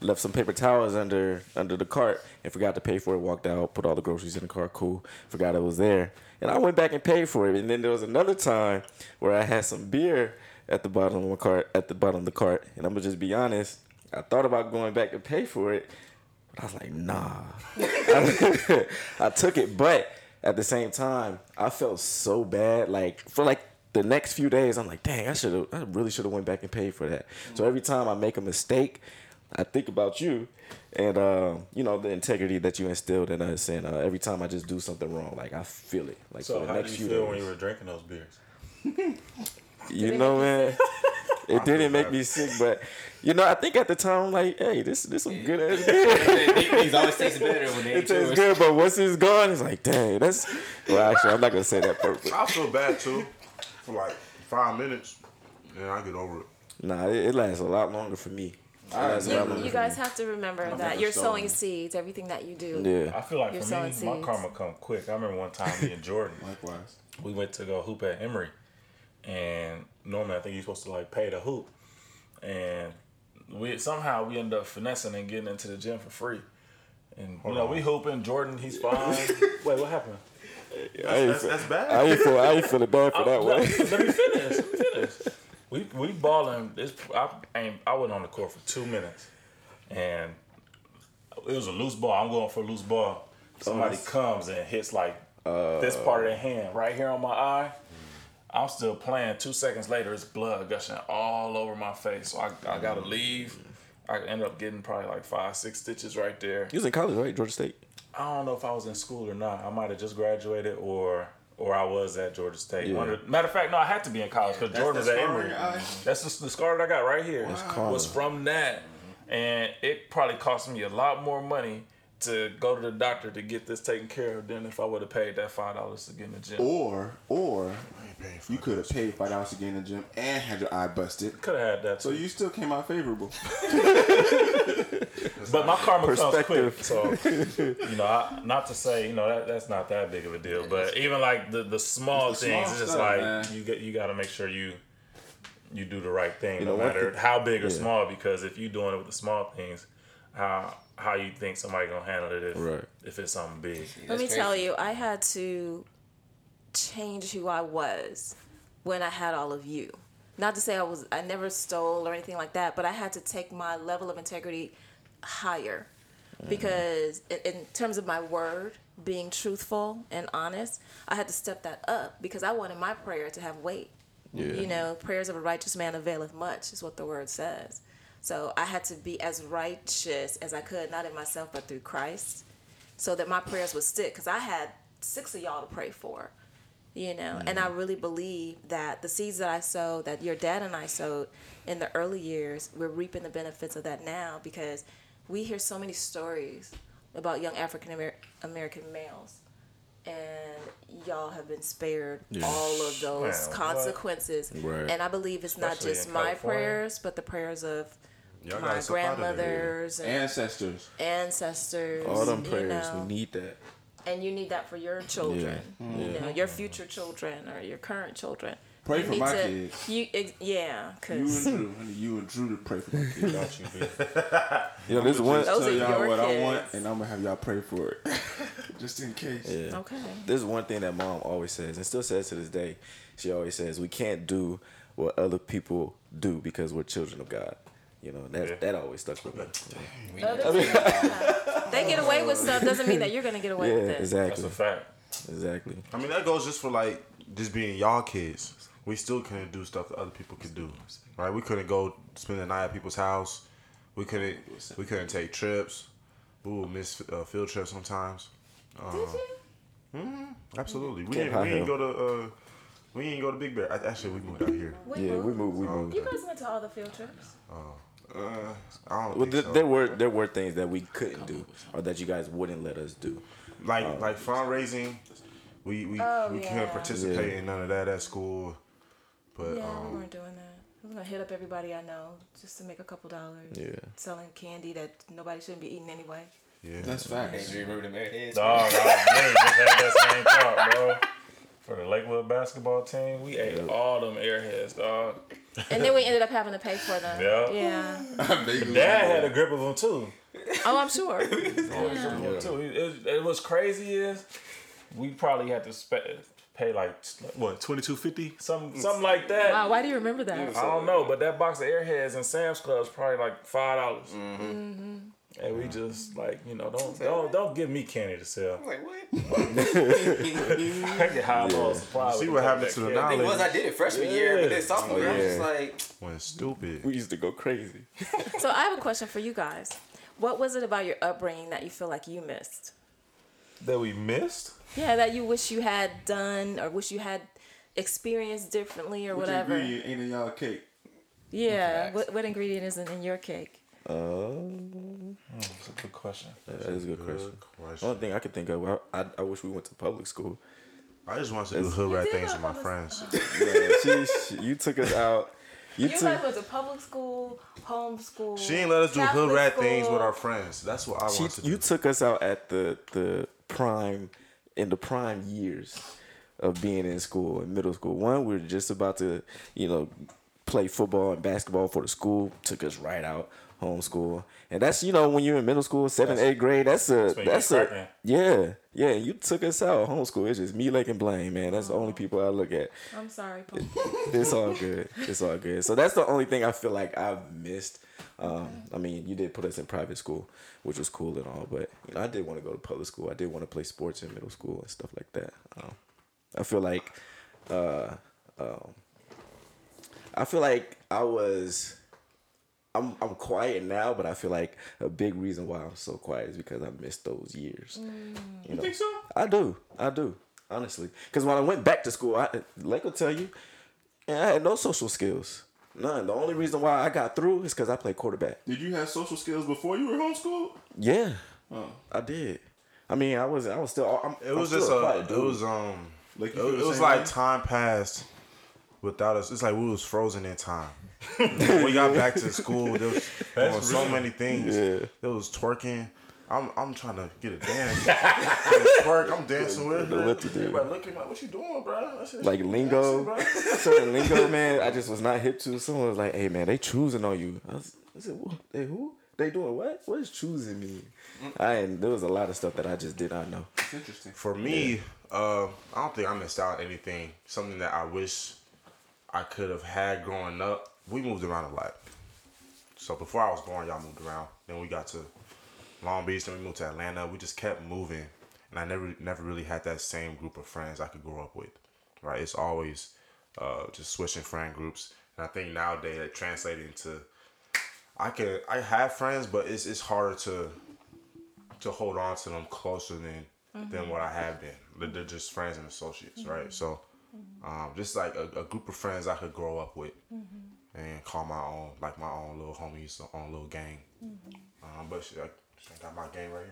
left some paper towels under the cart and forgot to pay for it. Walked out, put all the groceries in the car. Cool, forgot it was there, and I went back and paid for it. And then there was another time where I had some beer at the bottom of my cart. And I'm gonna just be honest. I thought about going back to pay for it, but I was like, nah. I took it, but at the same time, I felt so bad. Like for like the next few days, I'm like, dang, I really should have went back and paid for that. So every time I make a mistake, I think about you and, you know, the integrity that you instilled in us. And every time I just do something wrong, like, I feel it. Like, so how did you feel when you were drinking those beers? You know, man, it didn't make me sick, but, you know, I think at the time, I'm like, hey, this some good-ass beer. These always taste better when they It tastes good, but once it's gone, it's like, dang, that's... Well, actually, I'm not going to say that perfect. I feel bad, too, for, like, 5 minutes, and I get over it. Nah, it lasts a lot longer for me. You guys have to remember that you're sowing seeds, everything that you do. Yeah. I feel like for me, my karma come quick. I remember one time me and Jordan, likewise, we went to go hoop at Emory. And normally I think you're supposed to like pay to hoop. And we ended up finessing and getting into the gym for free. And Hold on. We hooping, Jordan, he's fine. Wait, what happened? That's bad. I ain't feeling bad for that one. Let me finish. We balling. I went on the court for 2 minutes, and it was a loose ball. I'm going for a loose ball. Somebody comes and hits like this part of the hand right here on my eye. I'm still playing. 2 seconds later, it's blood gushing all over my face. So I gotta leave. I ended up getting probably like 5-6 stitches right there. You was in college, right? Georgia State. I don't know if I was in school or not. I might have just graduated or I was at Georgia State. Yeah. Matter of fact, no, I had to be in college because Jordan was at Emory. That's the scar that I got right here. Wow. Was from that. And it probably cost me a lot more money to go to the doctor to get this taken care of than if I would have paid that $5 to get in the gym. Or you could have paid $5 to get in the gym and had your eye busted. Could have had that too. So you still came out favorable. But my karma comes quick. So, you know, not to say, you know, that's not that big of a deal. But even like the small things, it's just like, man, you got to make sure you do the right thing, no matter how big or small. Because if you're doing it with the small things, how you think somebody gonna handle it if it's something big? Let me tell you, I had to change who I was when I had all of you. Not to say I never stole or anything like that, but I had to take my level of integrity higher, because in terms of my word, being truthful and honest, I had to step that up because I wanted my prayer to have weight. Yeah. You know, prayers of a righteous man availeth much is what the word says. So I had to be as righteous as I could, not in myself, but through Christ, so that my prayers would stick. Because I had 6 of y'all to pray for, you know. Mm-hmm. And I really believe that the seeds that I sowed, that your dad and I sowed in the early years, we're reaping the benefits of that now, because we hear so many stories about young African American males. And y'all have been spared all of those consequences. Right. And I believe it's especially not just my prayers, but the prayers of my grandmothers and ancestors. All them prayers, you know, we need that. And you need that for your children, you know, your future children or your current children. Pray for my kids. Cause you and Drew to pray for my kids. Got you, man. Yo, this one. Tell y'all what kids. I want, and I'm gonna have y'all pray for it, just in case. Yeah. Okay. There's one thing that Mom always says, and still says to this day. She always says, "We can't do what other people do because we're children of God." You know, that always stuck with me. Yeah. They get away with stuff doesn't mean that you're gonna get away with it. Exactly. That's a fact. Exactly. I mean, that goes just for like just being y'all kids. We still couldn't do stuff that other people could do, right? We couldn't go spend the night at people's house. We couldn't take trips. We would miss field trips sometimes. Did you? Absolutely. We didn't go to Big Bear. Actually, we moved out here. We moved. You guys went to all the field trips. I don't. Well, there were things that we couldn't do, or that you guys wouldn't let us do, like fundraising. We couldn't participate in none of that at school. But, we weren't doing that. I was going to hit up everybody I know just to make a couple dollars. Yeah. Selling candy that nobody shouldn't be eating anyway. Yeah. That's facts. You remember the Mary Heads? Dog, I just had that same thought, bro. For the Lakewood basketball team, we ate all them Airheads, dog. And then we ended up having to pay for them. Yeah. Dad had a grip of them, too. Oh, I'm sure. It was crazy is... We probably had to pay like what $22.50, something like that. Wow, why do you remember that? I don't know, but that box of Airheads and Sam's Club's probably like $5. Mm-hmm. And we just like, you know, don't give me candy to sell. I'm like, what? I get high low supply. See what happened to the knowledge. The thing was, I did it freshman year, but then sophomore year, I was just like, went stupid. We used to go crazy. So I have a question for you guys. What was it about your upbringing that you feel like you missed? That we missed? Yeah, that you wish you had done or wish you had experienced differently or whatever. What ingredient ain't in y'all cake? Yeah, what ingredient isn't in your cake? That's a good question. That is a good question. One thing I could think of, I wish we went to public school. I just wanted to do hood rat things with my friends. You took us out. You guys went to public school, home school. She ain't let us do hood rat things with our friends. That's what I wanted to do. You took us out at the prime years of being in school, in middle school. One, we were just about to, play football and basketball for the school. Took us right out. Homeschool, and that's when you're in middle school, 7th, 8th grade. That's You took us out homeschool. It's just me, Lake, and Blaine, man. That's the only people I look at. I'm sorry, Paul. It's all good. It's all good. So that's the only thing I feel like I've missed. I mean, you did put us in private school, which was cool and all, but I did want to go to public school. I did want to play sports in middle school and stuff like that. I feel like, I'm quiet now, but I feel like a big reason why I'm so quiet is because I missed those years. You think so? I do. Honestly. Because when I went back to school, Lake will tell you, I had no social skills. None. The only reason why I got through is because I played quarterback. Did you have social skills before you were homeschooled? Yeah. Oh. I did. I mean, I was still... It was like time passed without us. It's like we was frozen in time. When we got back to school, there was so many things. Yeah. There was twerking. I'm trying to get a dance. Twerk. I'm dancing with her. Everybody looking like, "What you doing, bro?" Like lingo, certain lingo, man. I just was not hip to. Someone was like, "Hey, man, they choosing on you." I said, "They who? They doing what? What is choosing me?" There was a lot of stuff that I just did not know. It's interesting. For me, I don't think I missed out on anything. Something that I wish I could have had growing up. We moved around a lot. So before I was born, y'all moved around. Then we got to Long Beach. Then we moved to Atlanta. We just kept moving. And I never really had that same group of friends I could grow up with. Right? It's always just switching friend groups. And I think nowadays it translated into... I have friends, but it's harder to hold on to them closer than what I have been. They're just friends and associates, right? So just like a group of friends I could grow up with. Mm-hmm. And call my own little homies, own little gang. Mm-hmm. But shit, I got my gang right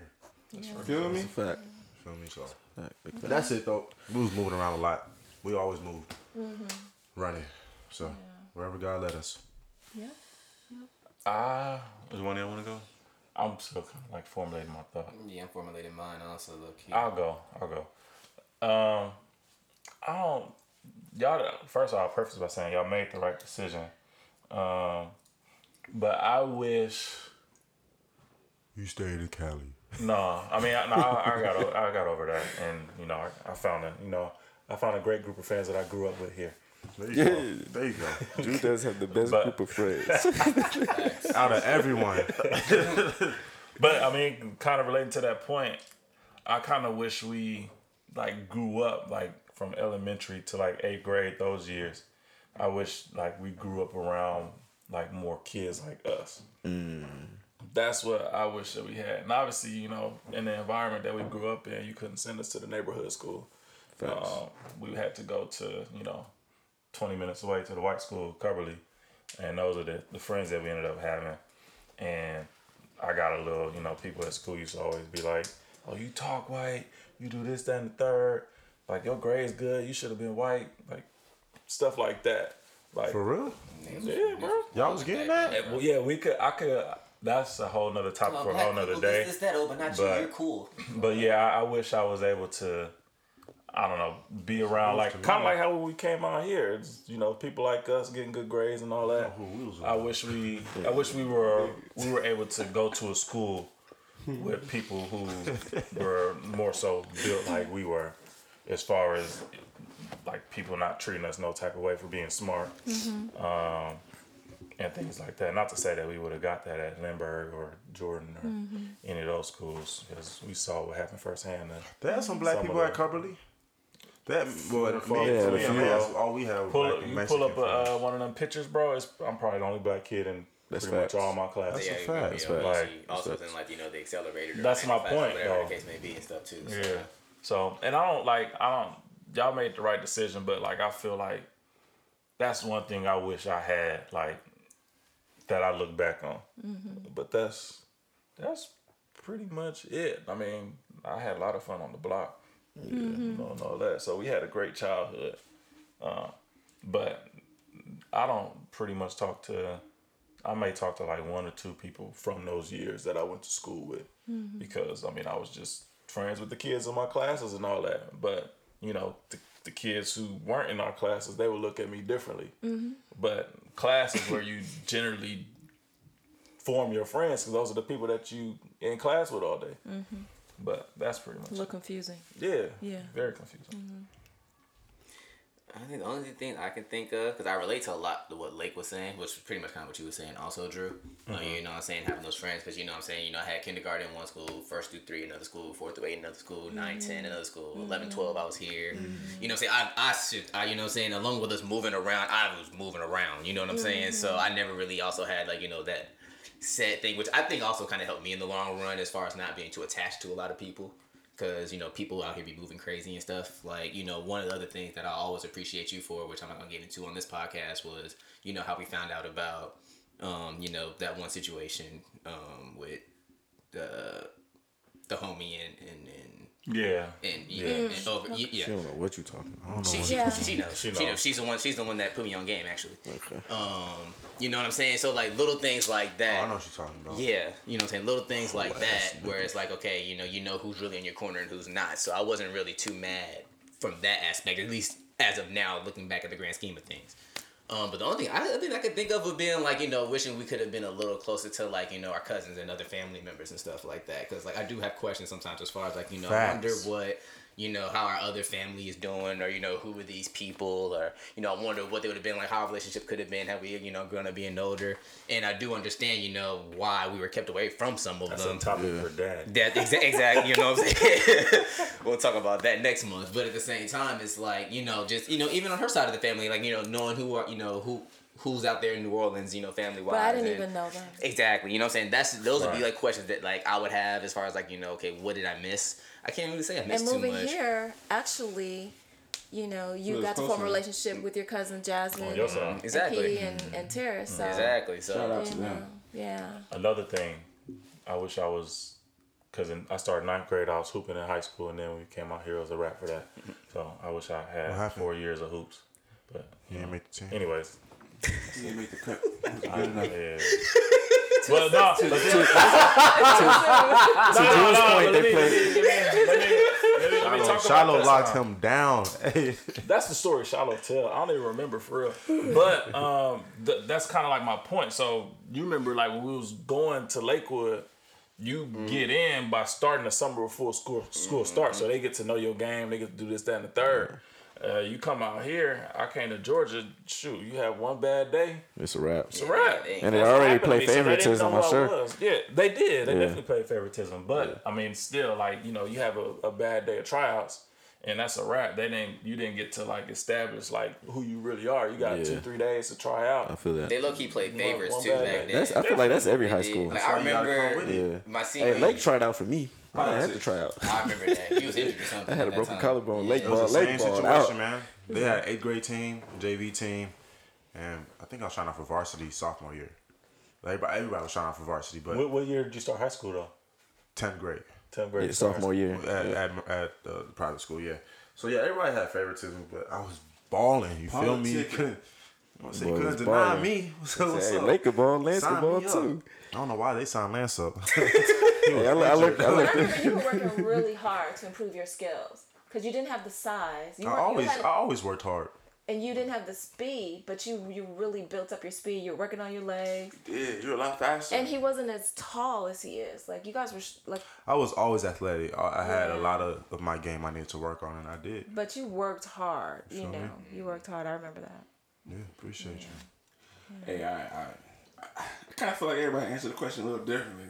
here. Feel me? Fact. Feel me? So that's it though. We was moving around a lot. We always moved, running. So wherever God led us. Yeah. Does one of y'all want to go? I'm still kind of like formulating my thought. Yeah, I'm formulating mine also. Low-key. I'll go. I don't. Y'all. First of all, I'll preface by saying y'all made the right decision. But I wish you stayed in Cali. I got over that, and I found a great group of friends that I grew up with here. There you go. Drew does have the best group of friends out of everyone. But I mean, kind of relating to that point, I kind of wish we grew up from elementary to 8th grade those years. I wish we grew up around more kids like us. That's what I wish that we had. And obviously, in the environment that we grew up in, you couldn't send us to the neighborhood school. We had to go to 20 minutes away to the white school, Coverly, and those are the friends that we ended up having. And I got a little, people at school used to always be like, "Oh, you talk white, you do this, that, and the third. Your grade's good, you should have been white." Stuff like that. For real? Yeah, bro. Y'all was getting that? Well, yeah, I could. That's a whole nother topic for a whole nother day. This, that, but not you. You're cool. But yeah, I wish I was able to, be around, kind of like how we came on here. It's, people like us getting good grades and all that. I wish we were able to go to a school with people who were more so built like we were, as far as people not treating us no type of way for being smart. Mm-hmm. and things like that. Not to say that we would have got that at Lindbergh or Jordan or any of those schools, because we saw what happened firsthand. There are some black people at Cumberland. That all we have. Pull up one of them pictures, bro. I'm probably the only black kid in pretty much all my classes. That's facts. The accelerator. That's my point, though. The case may be and stuff too. So. Yeah. So, and y'all made the right decision, but I feel like that's one thing I wish I had, that I look back on. Mm-hmm. But that's pretty much it. I mean, I had a lot of fun on the block. Yeah, and all that. So we had a great childhood, but I don't pretty much talk to. I may talk to one or two people from those years that I went to school with, because I was just friends with the kids in my classes and all that. But the kids who weren't in our classes, they would look at me differently. Mm-hmm. But classes where you generally form your friends, because those are the people that you in class with all day. Mm-hmm. But that's pretty much a little confusing. Yeah. Very confusing. Mm-hmm. I think the only thing I can think of, because I relate to a lot to what Lake was saying, which is pretty much kind of what you were saying also, Drew. Mm-hmm. You know what I'm saying? Having those friends, because I had kindergarten in one school, 1st through 3, another school, 4th through 8, another school, 9, 10, another school, 11, 12, I was here. Mm-hmm. You know what I'm saying? I you know what I'm saying? Along with us moving around, I was moving around. You know what I'm saying? So I never really also had, that sad thing, which I think also kind of helped me in the long run as far as not being too attached to a lot of people, because people out here be moving crazy and stuff. One of the other things that I always appreciate you for, which I'm not gonna get into on this podcast, was how we found out about that one situation with the homie and I don't know what you're talking about. She knows. She's the one that put me on game, actually. Okay. You know what I'm saying? So little things like that. Oh, I know what you're talking about. Yeah. You know what I'm saying? Little things like that, where it's okay, you know who's really in your corner and who's not. So I wasn't really too mad from that aspect, at least as of now, looking back at the grand scheme of things. But the only thing I could think of would be wishing we could have been a little closer to our cousins and other family members and stuff like that. Because I do have questions sometimes as far as I wonder what how our other family is doing, or who are these people, or I wonder what they would have been like, how our relationship could have been had we grown up being older. And I do understand why we were kept away from some of them. That's a topic for dad. That exactly. You know what I'm saying? We'll talk about that next month. But at the same time, it's even on her side of the family, knowing who are who's out there in New Orleans, family wise. But I didn't even know that. Exactly. You know what I'm saying? Those would be questions that I would have as far as okay, what did I miss? I can't really say I missed too much. And moving here, actually, you got to form a relationship with your cousin Jasmine, exactly, and Terrace. So. Exactly. So shout out to them. Yeah. Another thing, I wish I was, because I started 9th grade. I was hooping in high school, and then we came out here as a wrap for that. So I wish I had 4 years of hoops. But you didn't make the team. Anyways. You didn't make the cut. Yeah. Well, no. To Drew's point, they played. Shiloh locked him down. That's the story Shiloh tell. I don't even remember for real. But that's kind of my point. So you remember when we was going to Lakewood, you get in by starting the summer before school starts. So they get to know your game. They get to do this, that, and the third. You come out here, I came to Georgia, shoot, you have one bad day. It's a wrap. And they already play favoritism, I'm sure. Yeah, they did. They definitely played favoritism. But, still, you have a bad day of tryouts, and that's a wrap. You didn't get to, establish, who you really are. You got 2-3 days to try out. I feel that. They low-key played favorites, one too, back then. I feel like that's every high school. I remember my senior year. Lake tried out for me. I had to try out. I remember that. He was injured or something. I had a broken collarbone. Yeah. Lake ball. Situation, man. They had 8th grade team, JV team, and I think I was trying out for varsity sophomore year. Everybody was trying out for varsity. But what year did you start high school, though? 10th grade. Yeah, sophomore year. At the private school, yeah. So, yeah, everybody had favoritism, but I was balling. You feel me? You couldn't deny me. So, Lake ball, Lance ball, too. I don't know why they signed Lance up. I remember you were working really hard to improve your skills because you didn't have the size. I always worked hard. And you didn't have the speed, but you really built up your speed. You're working on your legs. Yeah, you're a lot faster. And he wasn't as tall as he is. You guys were I was always athletic. I had a lot of my game I needed to work on, and I did. But you worked hard. You worked hard. I remember that. Yeah, appreciate you. Hey, all right. I kind of feel like everybody answered the question a little differently.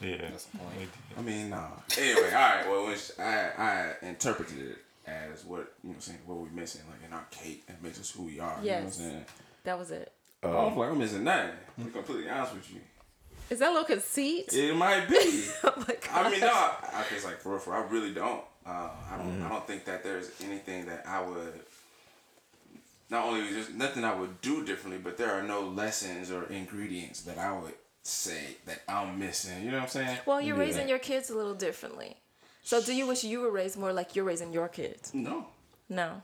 Yeah. That's the point. I mean, no. Anyway, all right. Well, I interpreted it as what, you know what I'm saying, what we're missing, like in our cake that makes us who we are. Yes. You know what I'm saying? That was it. I was like, I'm missing nothing. To be completely honest with you. Is that a little conceit? It might be. Oh my God. I mean, no. I feel like for I really don't. I don't think that there's anything that I would. Not only there's nothing I would do differently, but there are no lessons or ingredients that I would say that I'm missing. You know what I'm saying? Well, you're raising your kids a little differently. So do you wish you were raised more like you're raising your kids? No. I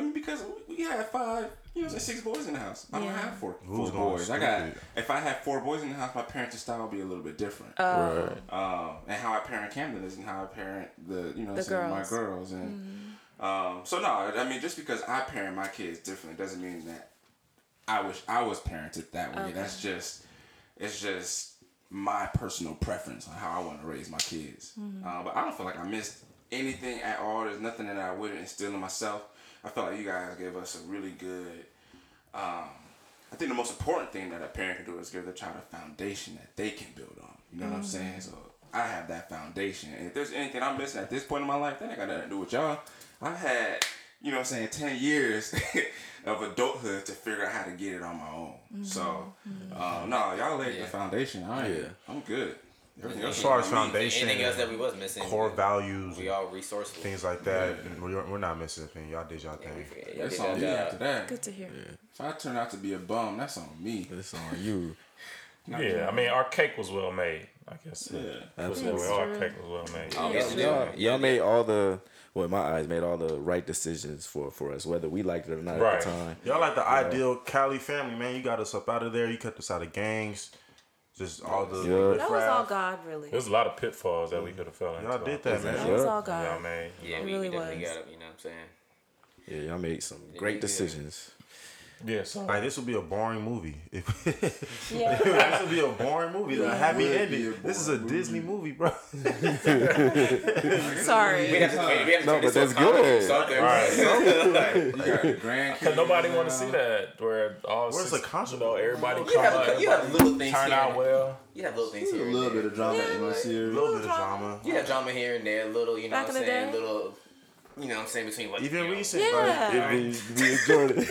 mean, because we had 5, you know, 6 boys in the house. I don't have 4 boys. I got. If I had 4 boys in the house, my parenting style would be a little bit different. And how I parent Camden is, and how I parent the, you know, the girls. My girls and. Mm-hmm. So no, I mean, just because I parent my kids differently doesn't mean that I wish I was parented that way. Okay. It's just my personal preference on how I want to raise my kids. Mm-hmm. But I don't feel like I missed anything at all. There's nothing that I wouldn't instill in myself. I felt like you guys gave us a really good, I think the most important thing that a parent can do is give their child a foundation that they can build on. You know what I'm saying? So I have that foundation. And if there's anything I'm missing at this point in my life, that ain't got nothing to do with y'all. I've had, you know what I'm saying, 10 years of adulthood to figure out how to get it on my own. Mm-hmm. So, no, y'all laid the foundation. I'm good. As far as foundation, anything else that we was missing, core values, we all resourceful, things like that. Yeah. And we're not missing a thing. Y'all did y'all thing. That's on me after that. Good to hear. Yeah. If I turn out to be a bum, that's on me. That's on you. I mean, our cake was well made. I guess. Yeah, absolutely. Our cake was well made. Y'all made all the. Well, in my eyes, made all the right decisions for us, whether we liked it or not at the time. Y'all like the ideal Cali family, man. You got us up out of there. You kept us out of gangs. Just all the... Yeah. That was all God, really. There's a lot of pitfalls that we could have fell into. Y'all did that, man. That was all God. Y'all made, it really was. Got up, you know what I'm saying? Yeah, y'all made some great decisions. Yeah, so like this would be a boring movie. This would be a boring movie. A happy ending. This is a Disney movie, bro. Sorry. No, but that's good. Because nobody want to see that. Where it's a concert, though. Everybody come out. You have little things turn out well. You have little things here. A little bit of drama in my series. A little bit of drama. You have drama here and there. Little, you know what I'm saying. Little. You know what I'm saying? Between like even recent, we enjoyed it.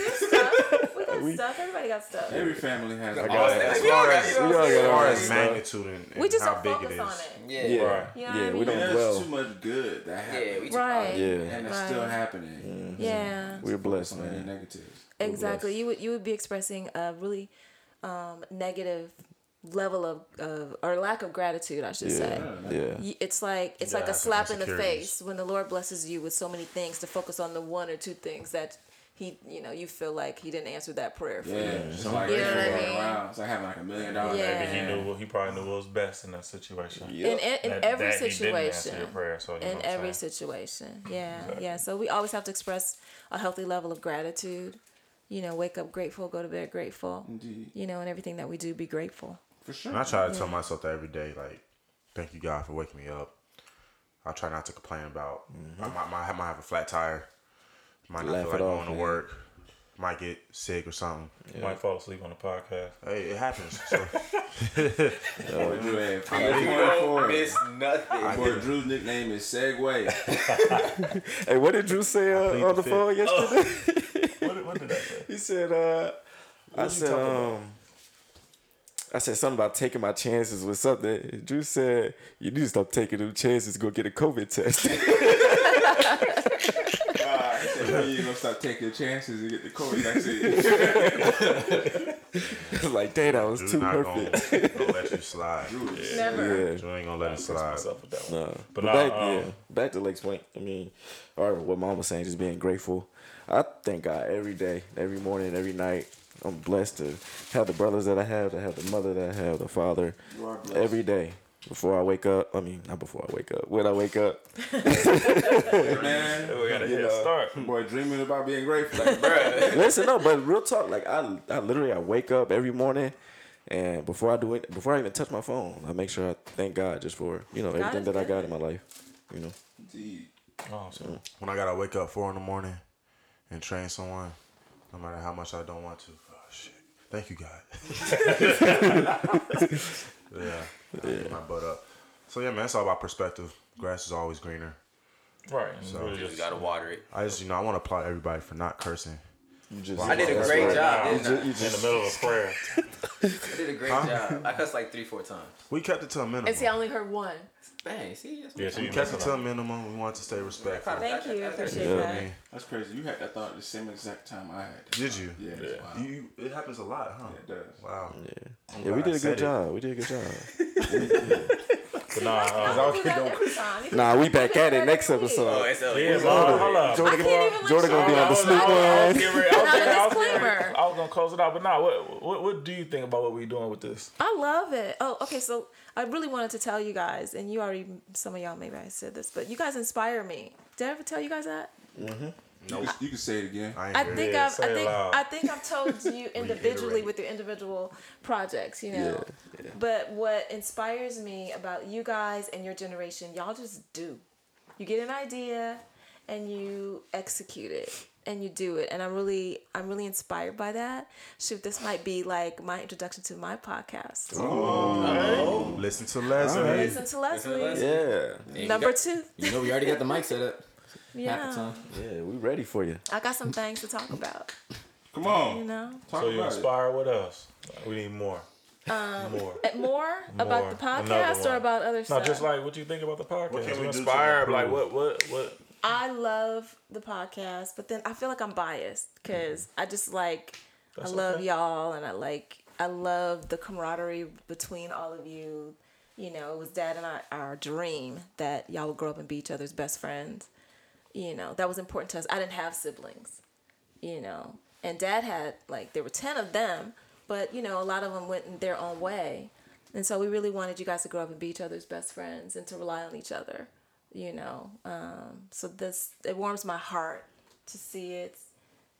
We got stuff. Everybody got stuff. Every family has. As far as magnitude and we just how big it is. On it. Yeah. We don't dwell. There's too much good that happened. And it's still happening. Yeah. We're blessed, man. Negatives. Exactly. You would be expressing a really negative level of or lack of gratitude, I should say. Yeah. It's like a slap in the face when the Lord blesses you with so many things to focus on the one or two things that he, you know, you feel like he didn't answer that prayer for you. So like, you know what I mean? Wow. It's like having like $1 million. Maybe he probably knew what was best in that situation. In every situation. Yeah. Exactly. Yeah. So we always have to express a healthy level of gratitude. You know, wake up grateful, go to bed grateful. Indeed. You know, and everything that we do, be grateful. For sure. And I try to tell myself that every day, like, thank you, God, for waking me up. I try not to complain about, I might have a flat tire. Might not feel like going to work. Might get sick or something. Yeah. Might fall asleep on the podcast. Hey, it happens. Don't miss nothing. Boy, Drew's nickname is Segway. Hey, what did Drew say on the phone yesterday? What did I say? He said, I said something about taking my chances with something. Drew said, you need to stop taking them chances, go get a COVID test. He said, well, you gonna stop taking chances and get the COVID vaccine. It's like, dang, that was Drew's too perfect. Don't let you slide. Drew never. Drew ain't gonna let it slide. No. But back to Lake's point. I mean, or what Mom was saying, just being grateful. I thank God every day, every morning, every night. I'm blessed to have the brothers that I have, to have the mother that I have, the father. Every day before I wake up. I mean, not before I wake up. When I wake up. Man, we got a head start. Boy, dreaming about being grateful. Like, bruh. Listen, no, but real talk. Like, I literally wake up every morning. And before I do it, before I even touch my phone, I make sure I thank God just for, you know, everything that I got in my life. You know? Indeed. Awesome. When I got to wake up 4 in the morning. And train someone, no matter how much I don't want to. Oh, shit. Thank you, God. Yeah. My butt up. So, yeah, man, it's all about perspective. Grass is always greener. Right. So you just got to water it. I just, I want to applaud everybody for not cursing. I did a great job. In the middle of prayer. I did a great job. I cussed like 3-4 times. We kept it to a minimum. And see, I only heard one. Bang. See? We kept it to a minimum. We wanted to stay respectful. Thank you. I appreciate that. That's crazy. You had that thought at the same exact time I had. Did you? Yeah. Wow. It happens a lot, huh? Yeah, it does. Wow. Yeah. Yeah, we did a good job. But nah, we back at it next episode. Oh, it's a Jordan gonna be on the sneak one. I was gonna close it out, but nah. What do you think about what we're doing with this? I love it. Oh, okay. So I really wanted to tell you guys, and some of y'all maybe I said this, but you guys inspire me. Did I ever tell you guys that? Mm-hmm. No, you can say it again. I think I've told you individually with your individual projects, Yeah. But what inspires me about you guys and your generation, y'all just do. You get an idea and you execute it and you do it. And I'm really inspired by that. Shoot, this might be like my introduction to my podcast. Oh. Listen to Leslie. Right. Listen to Leslie. Yeah. Number 2. We already got the mic set up. Yeah. Yeah, we ready for you. I got some things to talk about. Come on. Talk so you inspire it. What else? We need more. More about the podcast or about other stuff? No, just like what you think about the podcast. What can we inspire? Like what? I love the podcast, but then I feel like I'm biased because I just like I love y'all and I love the camaraderie between all of you. It was Dad and our dream that y'all would grow up and be each other's best friends. That was important to us. I didn't have siblings, and Dad had, there were 10 of them, but, a lot of them went in their own way. And so we really wanted you guys to grow up and be each other's best friends and to rely on each other, So it warms my heart to see it,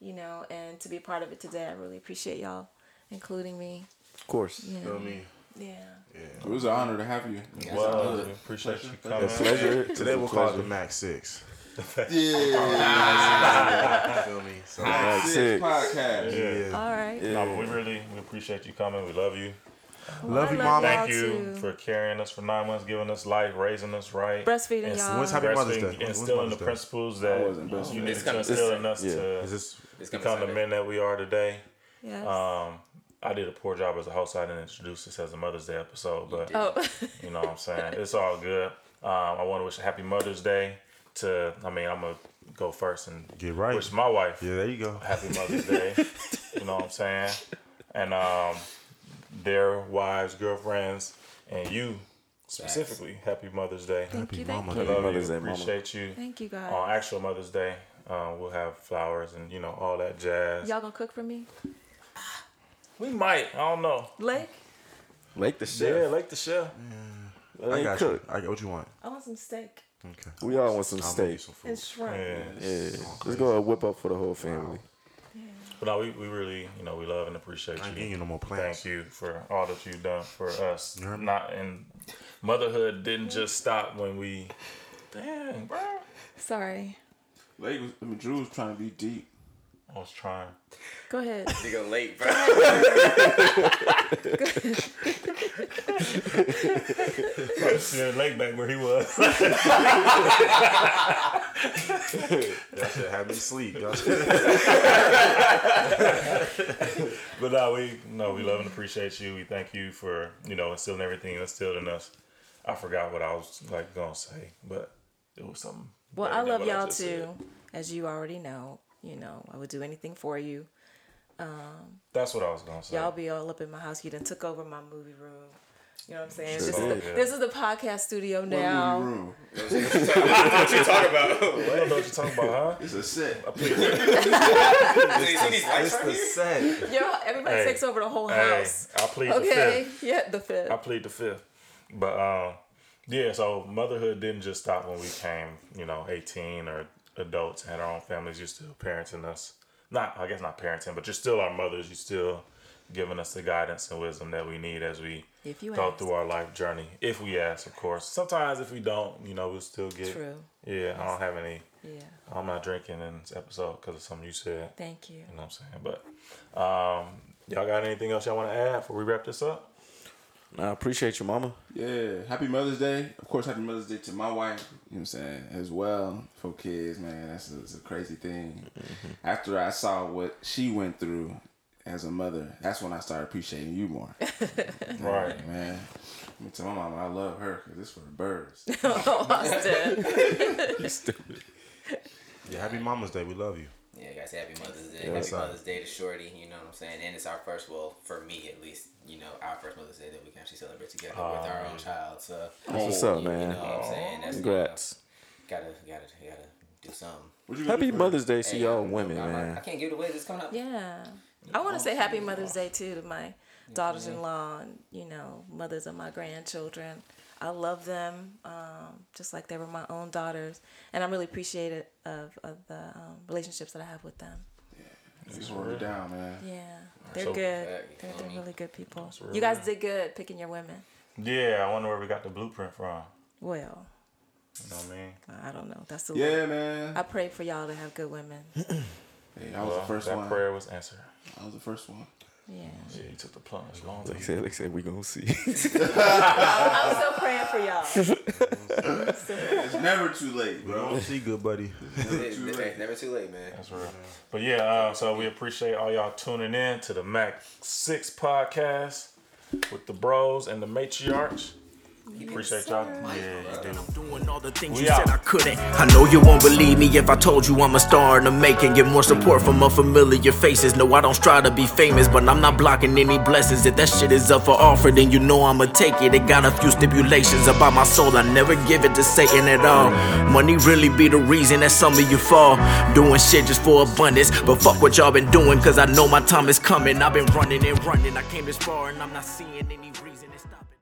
and to be a part of it today. I really appreciate y'all including me. Of course. Feel me. Yeah. It was an honor to have you. Well, appreciate you coming. Pleasure. Today we'll call it the Mac 6. Yeah. Feel me? So Mac 6 podcast. Yeah. All right. Yeah. No, but we appreciate you coming. We love you. Love you, Mama. Thank you for carrying us for 9 months, giving us life, raising us right, breastfeeding y'all. When's Happy Mother's Day? Instilling the principles that you need to instill in us to become the men that we are today. Yes. I did a poor job as a host. I didn't introduce this as a Mother's Day episode, but you know what I'm saying? It's all good. I want to wish a Happy Mother's Day. I'm going to go first and get right. Wish my wife. Yeah, there you go. Happy Mother's Day. You know what I'm saying? And their wives, girlfriends, and you specifically, Happy Mother's Day. Happy Mother's Day. Appreciate you. Thank you, guys. On actual Mother's Day, we'll have flowers and, all that jazz. Y'all going to cook for me? We might. I don't know. Lake the chef. Yeah, Lake the chef. Yeah. I got you. I got what you want. I want some steak. Okay. We all want some steak and shrimp. Yeah. Let's go whip up for the whole family. Yeah. But no, we really, we love and appreciate you. I ain't getting you no more plans. Thank you for all that you've done for us. Motherhood didn't just stop when we. Dang, bro. Sorry. Drew was trying to be deep. I was trying. Go ahead. Nigga late, bro. Go ahead. Lake back where he was. Y'all should have me sleep. But we love and appreciate you. We thank you for, instilling everything instilled in us. I forgot what I was gonna say, but it was something. Well, I love y'all too, as you already know. I would do anything for you. That's what I was going to say. Y'all be all up in my house. You done took over my movie room. You know what I'm saying? Sure. This is the podcast studio now. What movie room? I don't know what you're talking about, huh? It's a set. It's the set. Yo, everybody takes over the whole house. I plead the fifth. Yeah, the fifth. I plead the fifth. But, so motherhood didn't just stop when we came, 18 or adults and our own families. You're still parenting us. Not parenting, but you're still our mothers. You're still giving us the guidance and wisdom that we need as we go through our life journey. If we ask, of course. Sometimes if we don't, we'll still get. True. Yeah, I don't have any. Yeah. I'm not drinking in this episode because of something you said. Thank you. You know what I'm saying? But Y'all got anything else y'all want to add before we wrap this up? I appreciate your mama. Yeah. Happy Mother's Day. Of course, happy Mother's Day to my wife, you know what I'm saying, as well. For kids, man, that's a crazy thing. Mm-hmm. After I saw what she went through as a mother, that's when I started appreciating you more. Right. Man. Let me tell my mama I love her because it's for the birds. Oh, Austin. You stupid. Yeah, happy Mama's Day. We love you. Yeah, guys, happy Mother's Day. Yeah, happy Mother's Day to Shorty, you know what I'm saying? And it's our first, well, for me at least, you know, our first Mother's Day that we can actually celebrate together with our own child. So, that's what's up, man. You know what I'm saying? That's congrats. You know, gotta do something. Happy Mother's Day to y'all women, man. I can't give it away. It's coming up. Yeah. I want to say happy Mother's Day, too, to my daughters-in-law and, you know, mothers of my grandchildren. I love them just like they were my own daughters. And I'm really appreciative of the relationships that I have with them. Yeah. Just word it down, man. Yeah. They're so good. They're really good people. You guys did good picking your women. Yeah. I wonder where we got the blueprint from. Well. You know what I mean? I don't know. That's the way. Yeah, man. I prayed for y'all to have good women. Hey, I was the first one. That prayer was answered. I was the first one. Yeah. Yeah, you took the plunge. They said we gonna see. I'm still praying for y'all. It's never too late, bro. We don't see good, buddy. Never too late, man. That's real. But yeah, so we appreciate all y'all tuning in to the Mac 6 podcast with the bros and the matriarchs. Appreciate y'all. Yeah, and I'm doing all the things you said I couldn't. I know you won't believe me if I told you I'm a star in the making. Get more support from unfamiliar faces. No, I don't strive to be famous, but I'm not blocking any blessings. If that shit is up for offer, then you know I'ma take it. It got a few stipulations about my soul. I never give it to Satan at all. Money really be the reason that some of you fall. Doing shit just for abundance, but fuck what y'all been doing, cause I know my time is coming. I've been running and running. I came this far and I'm not seeing any reason to stop it.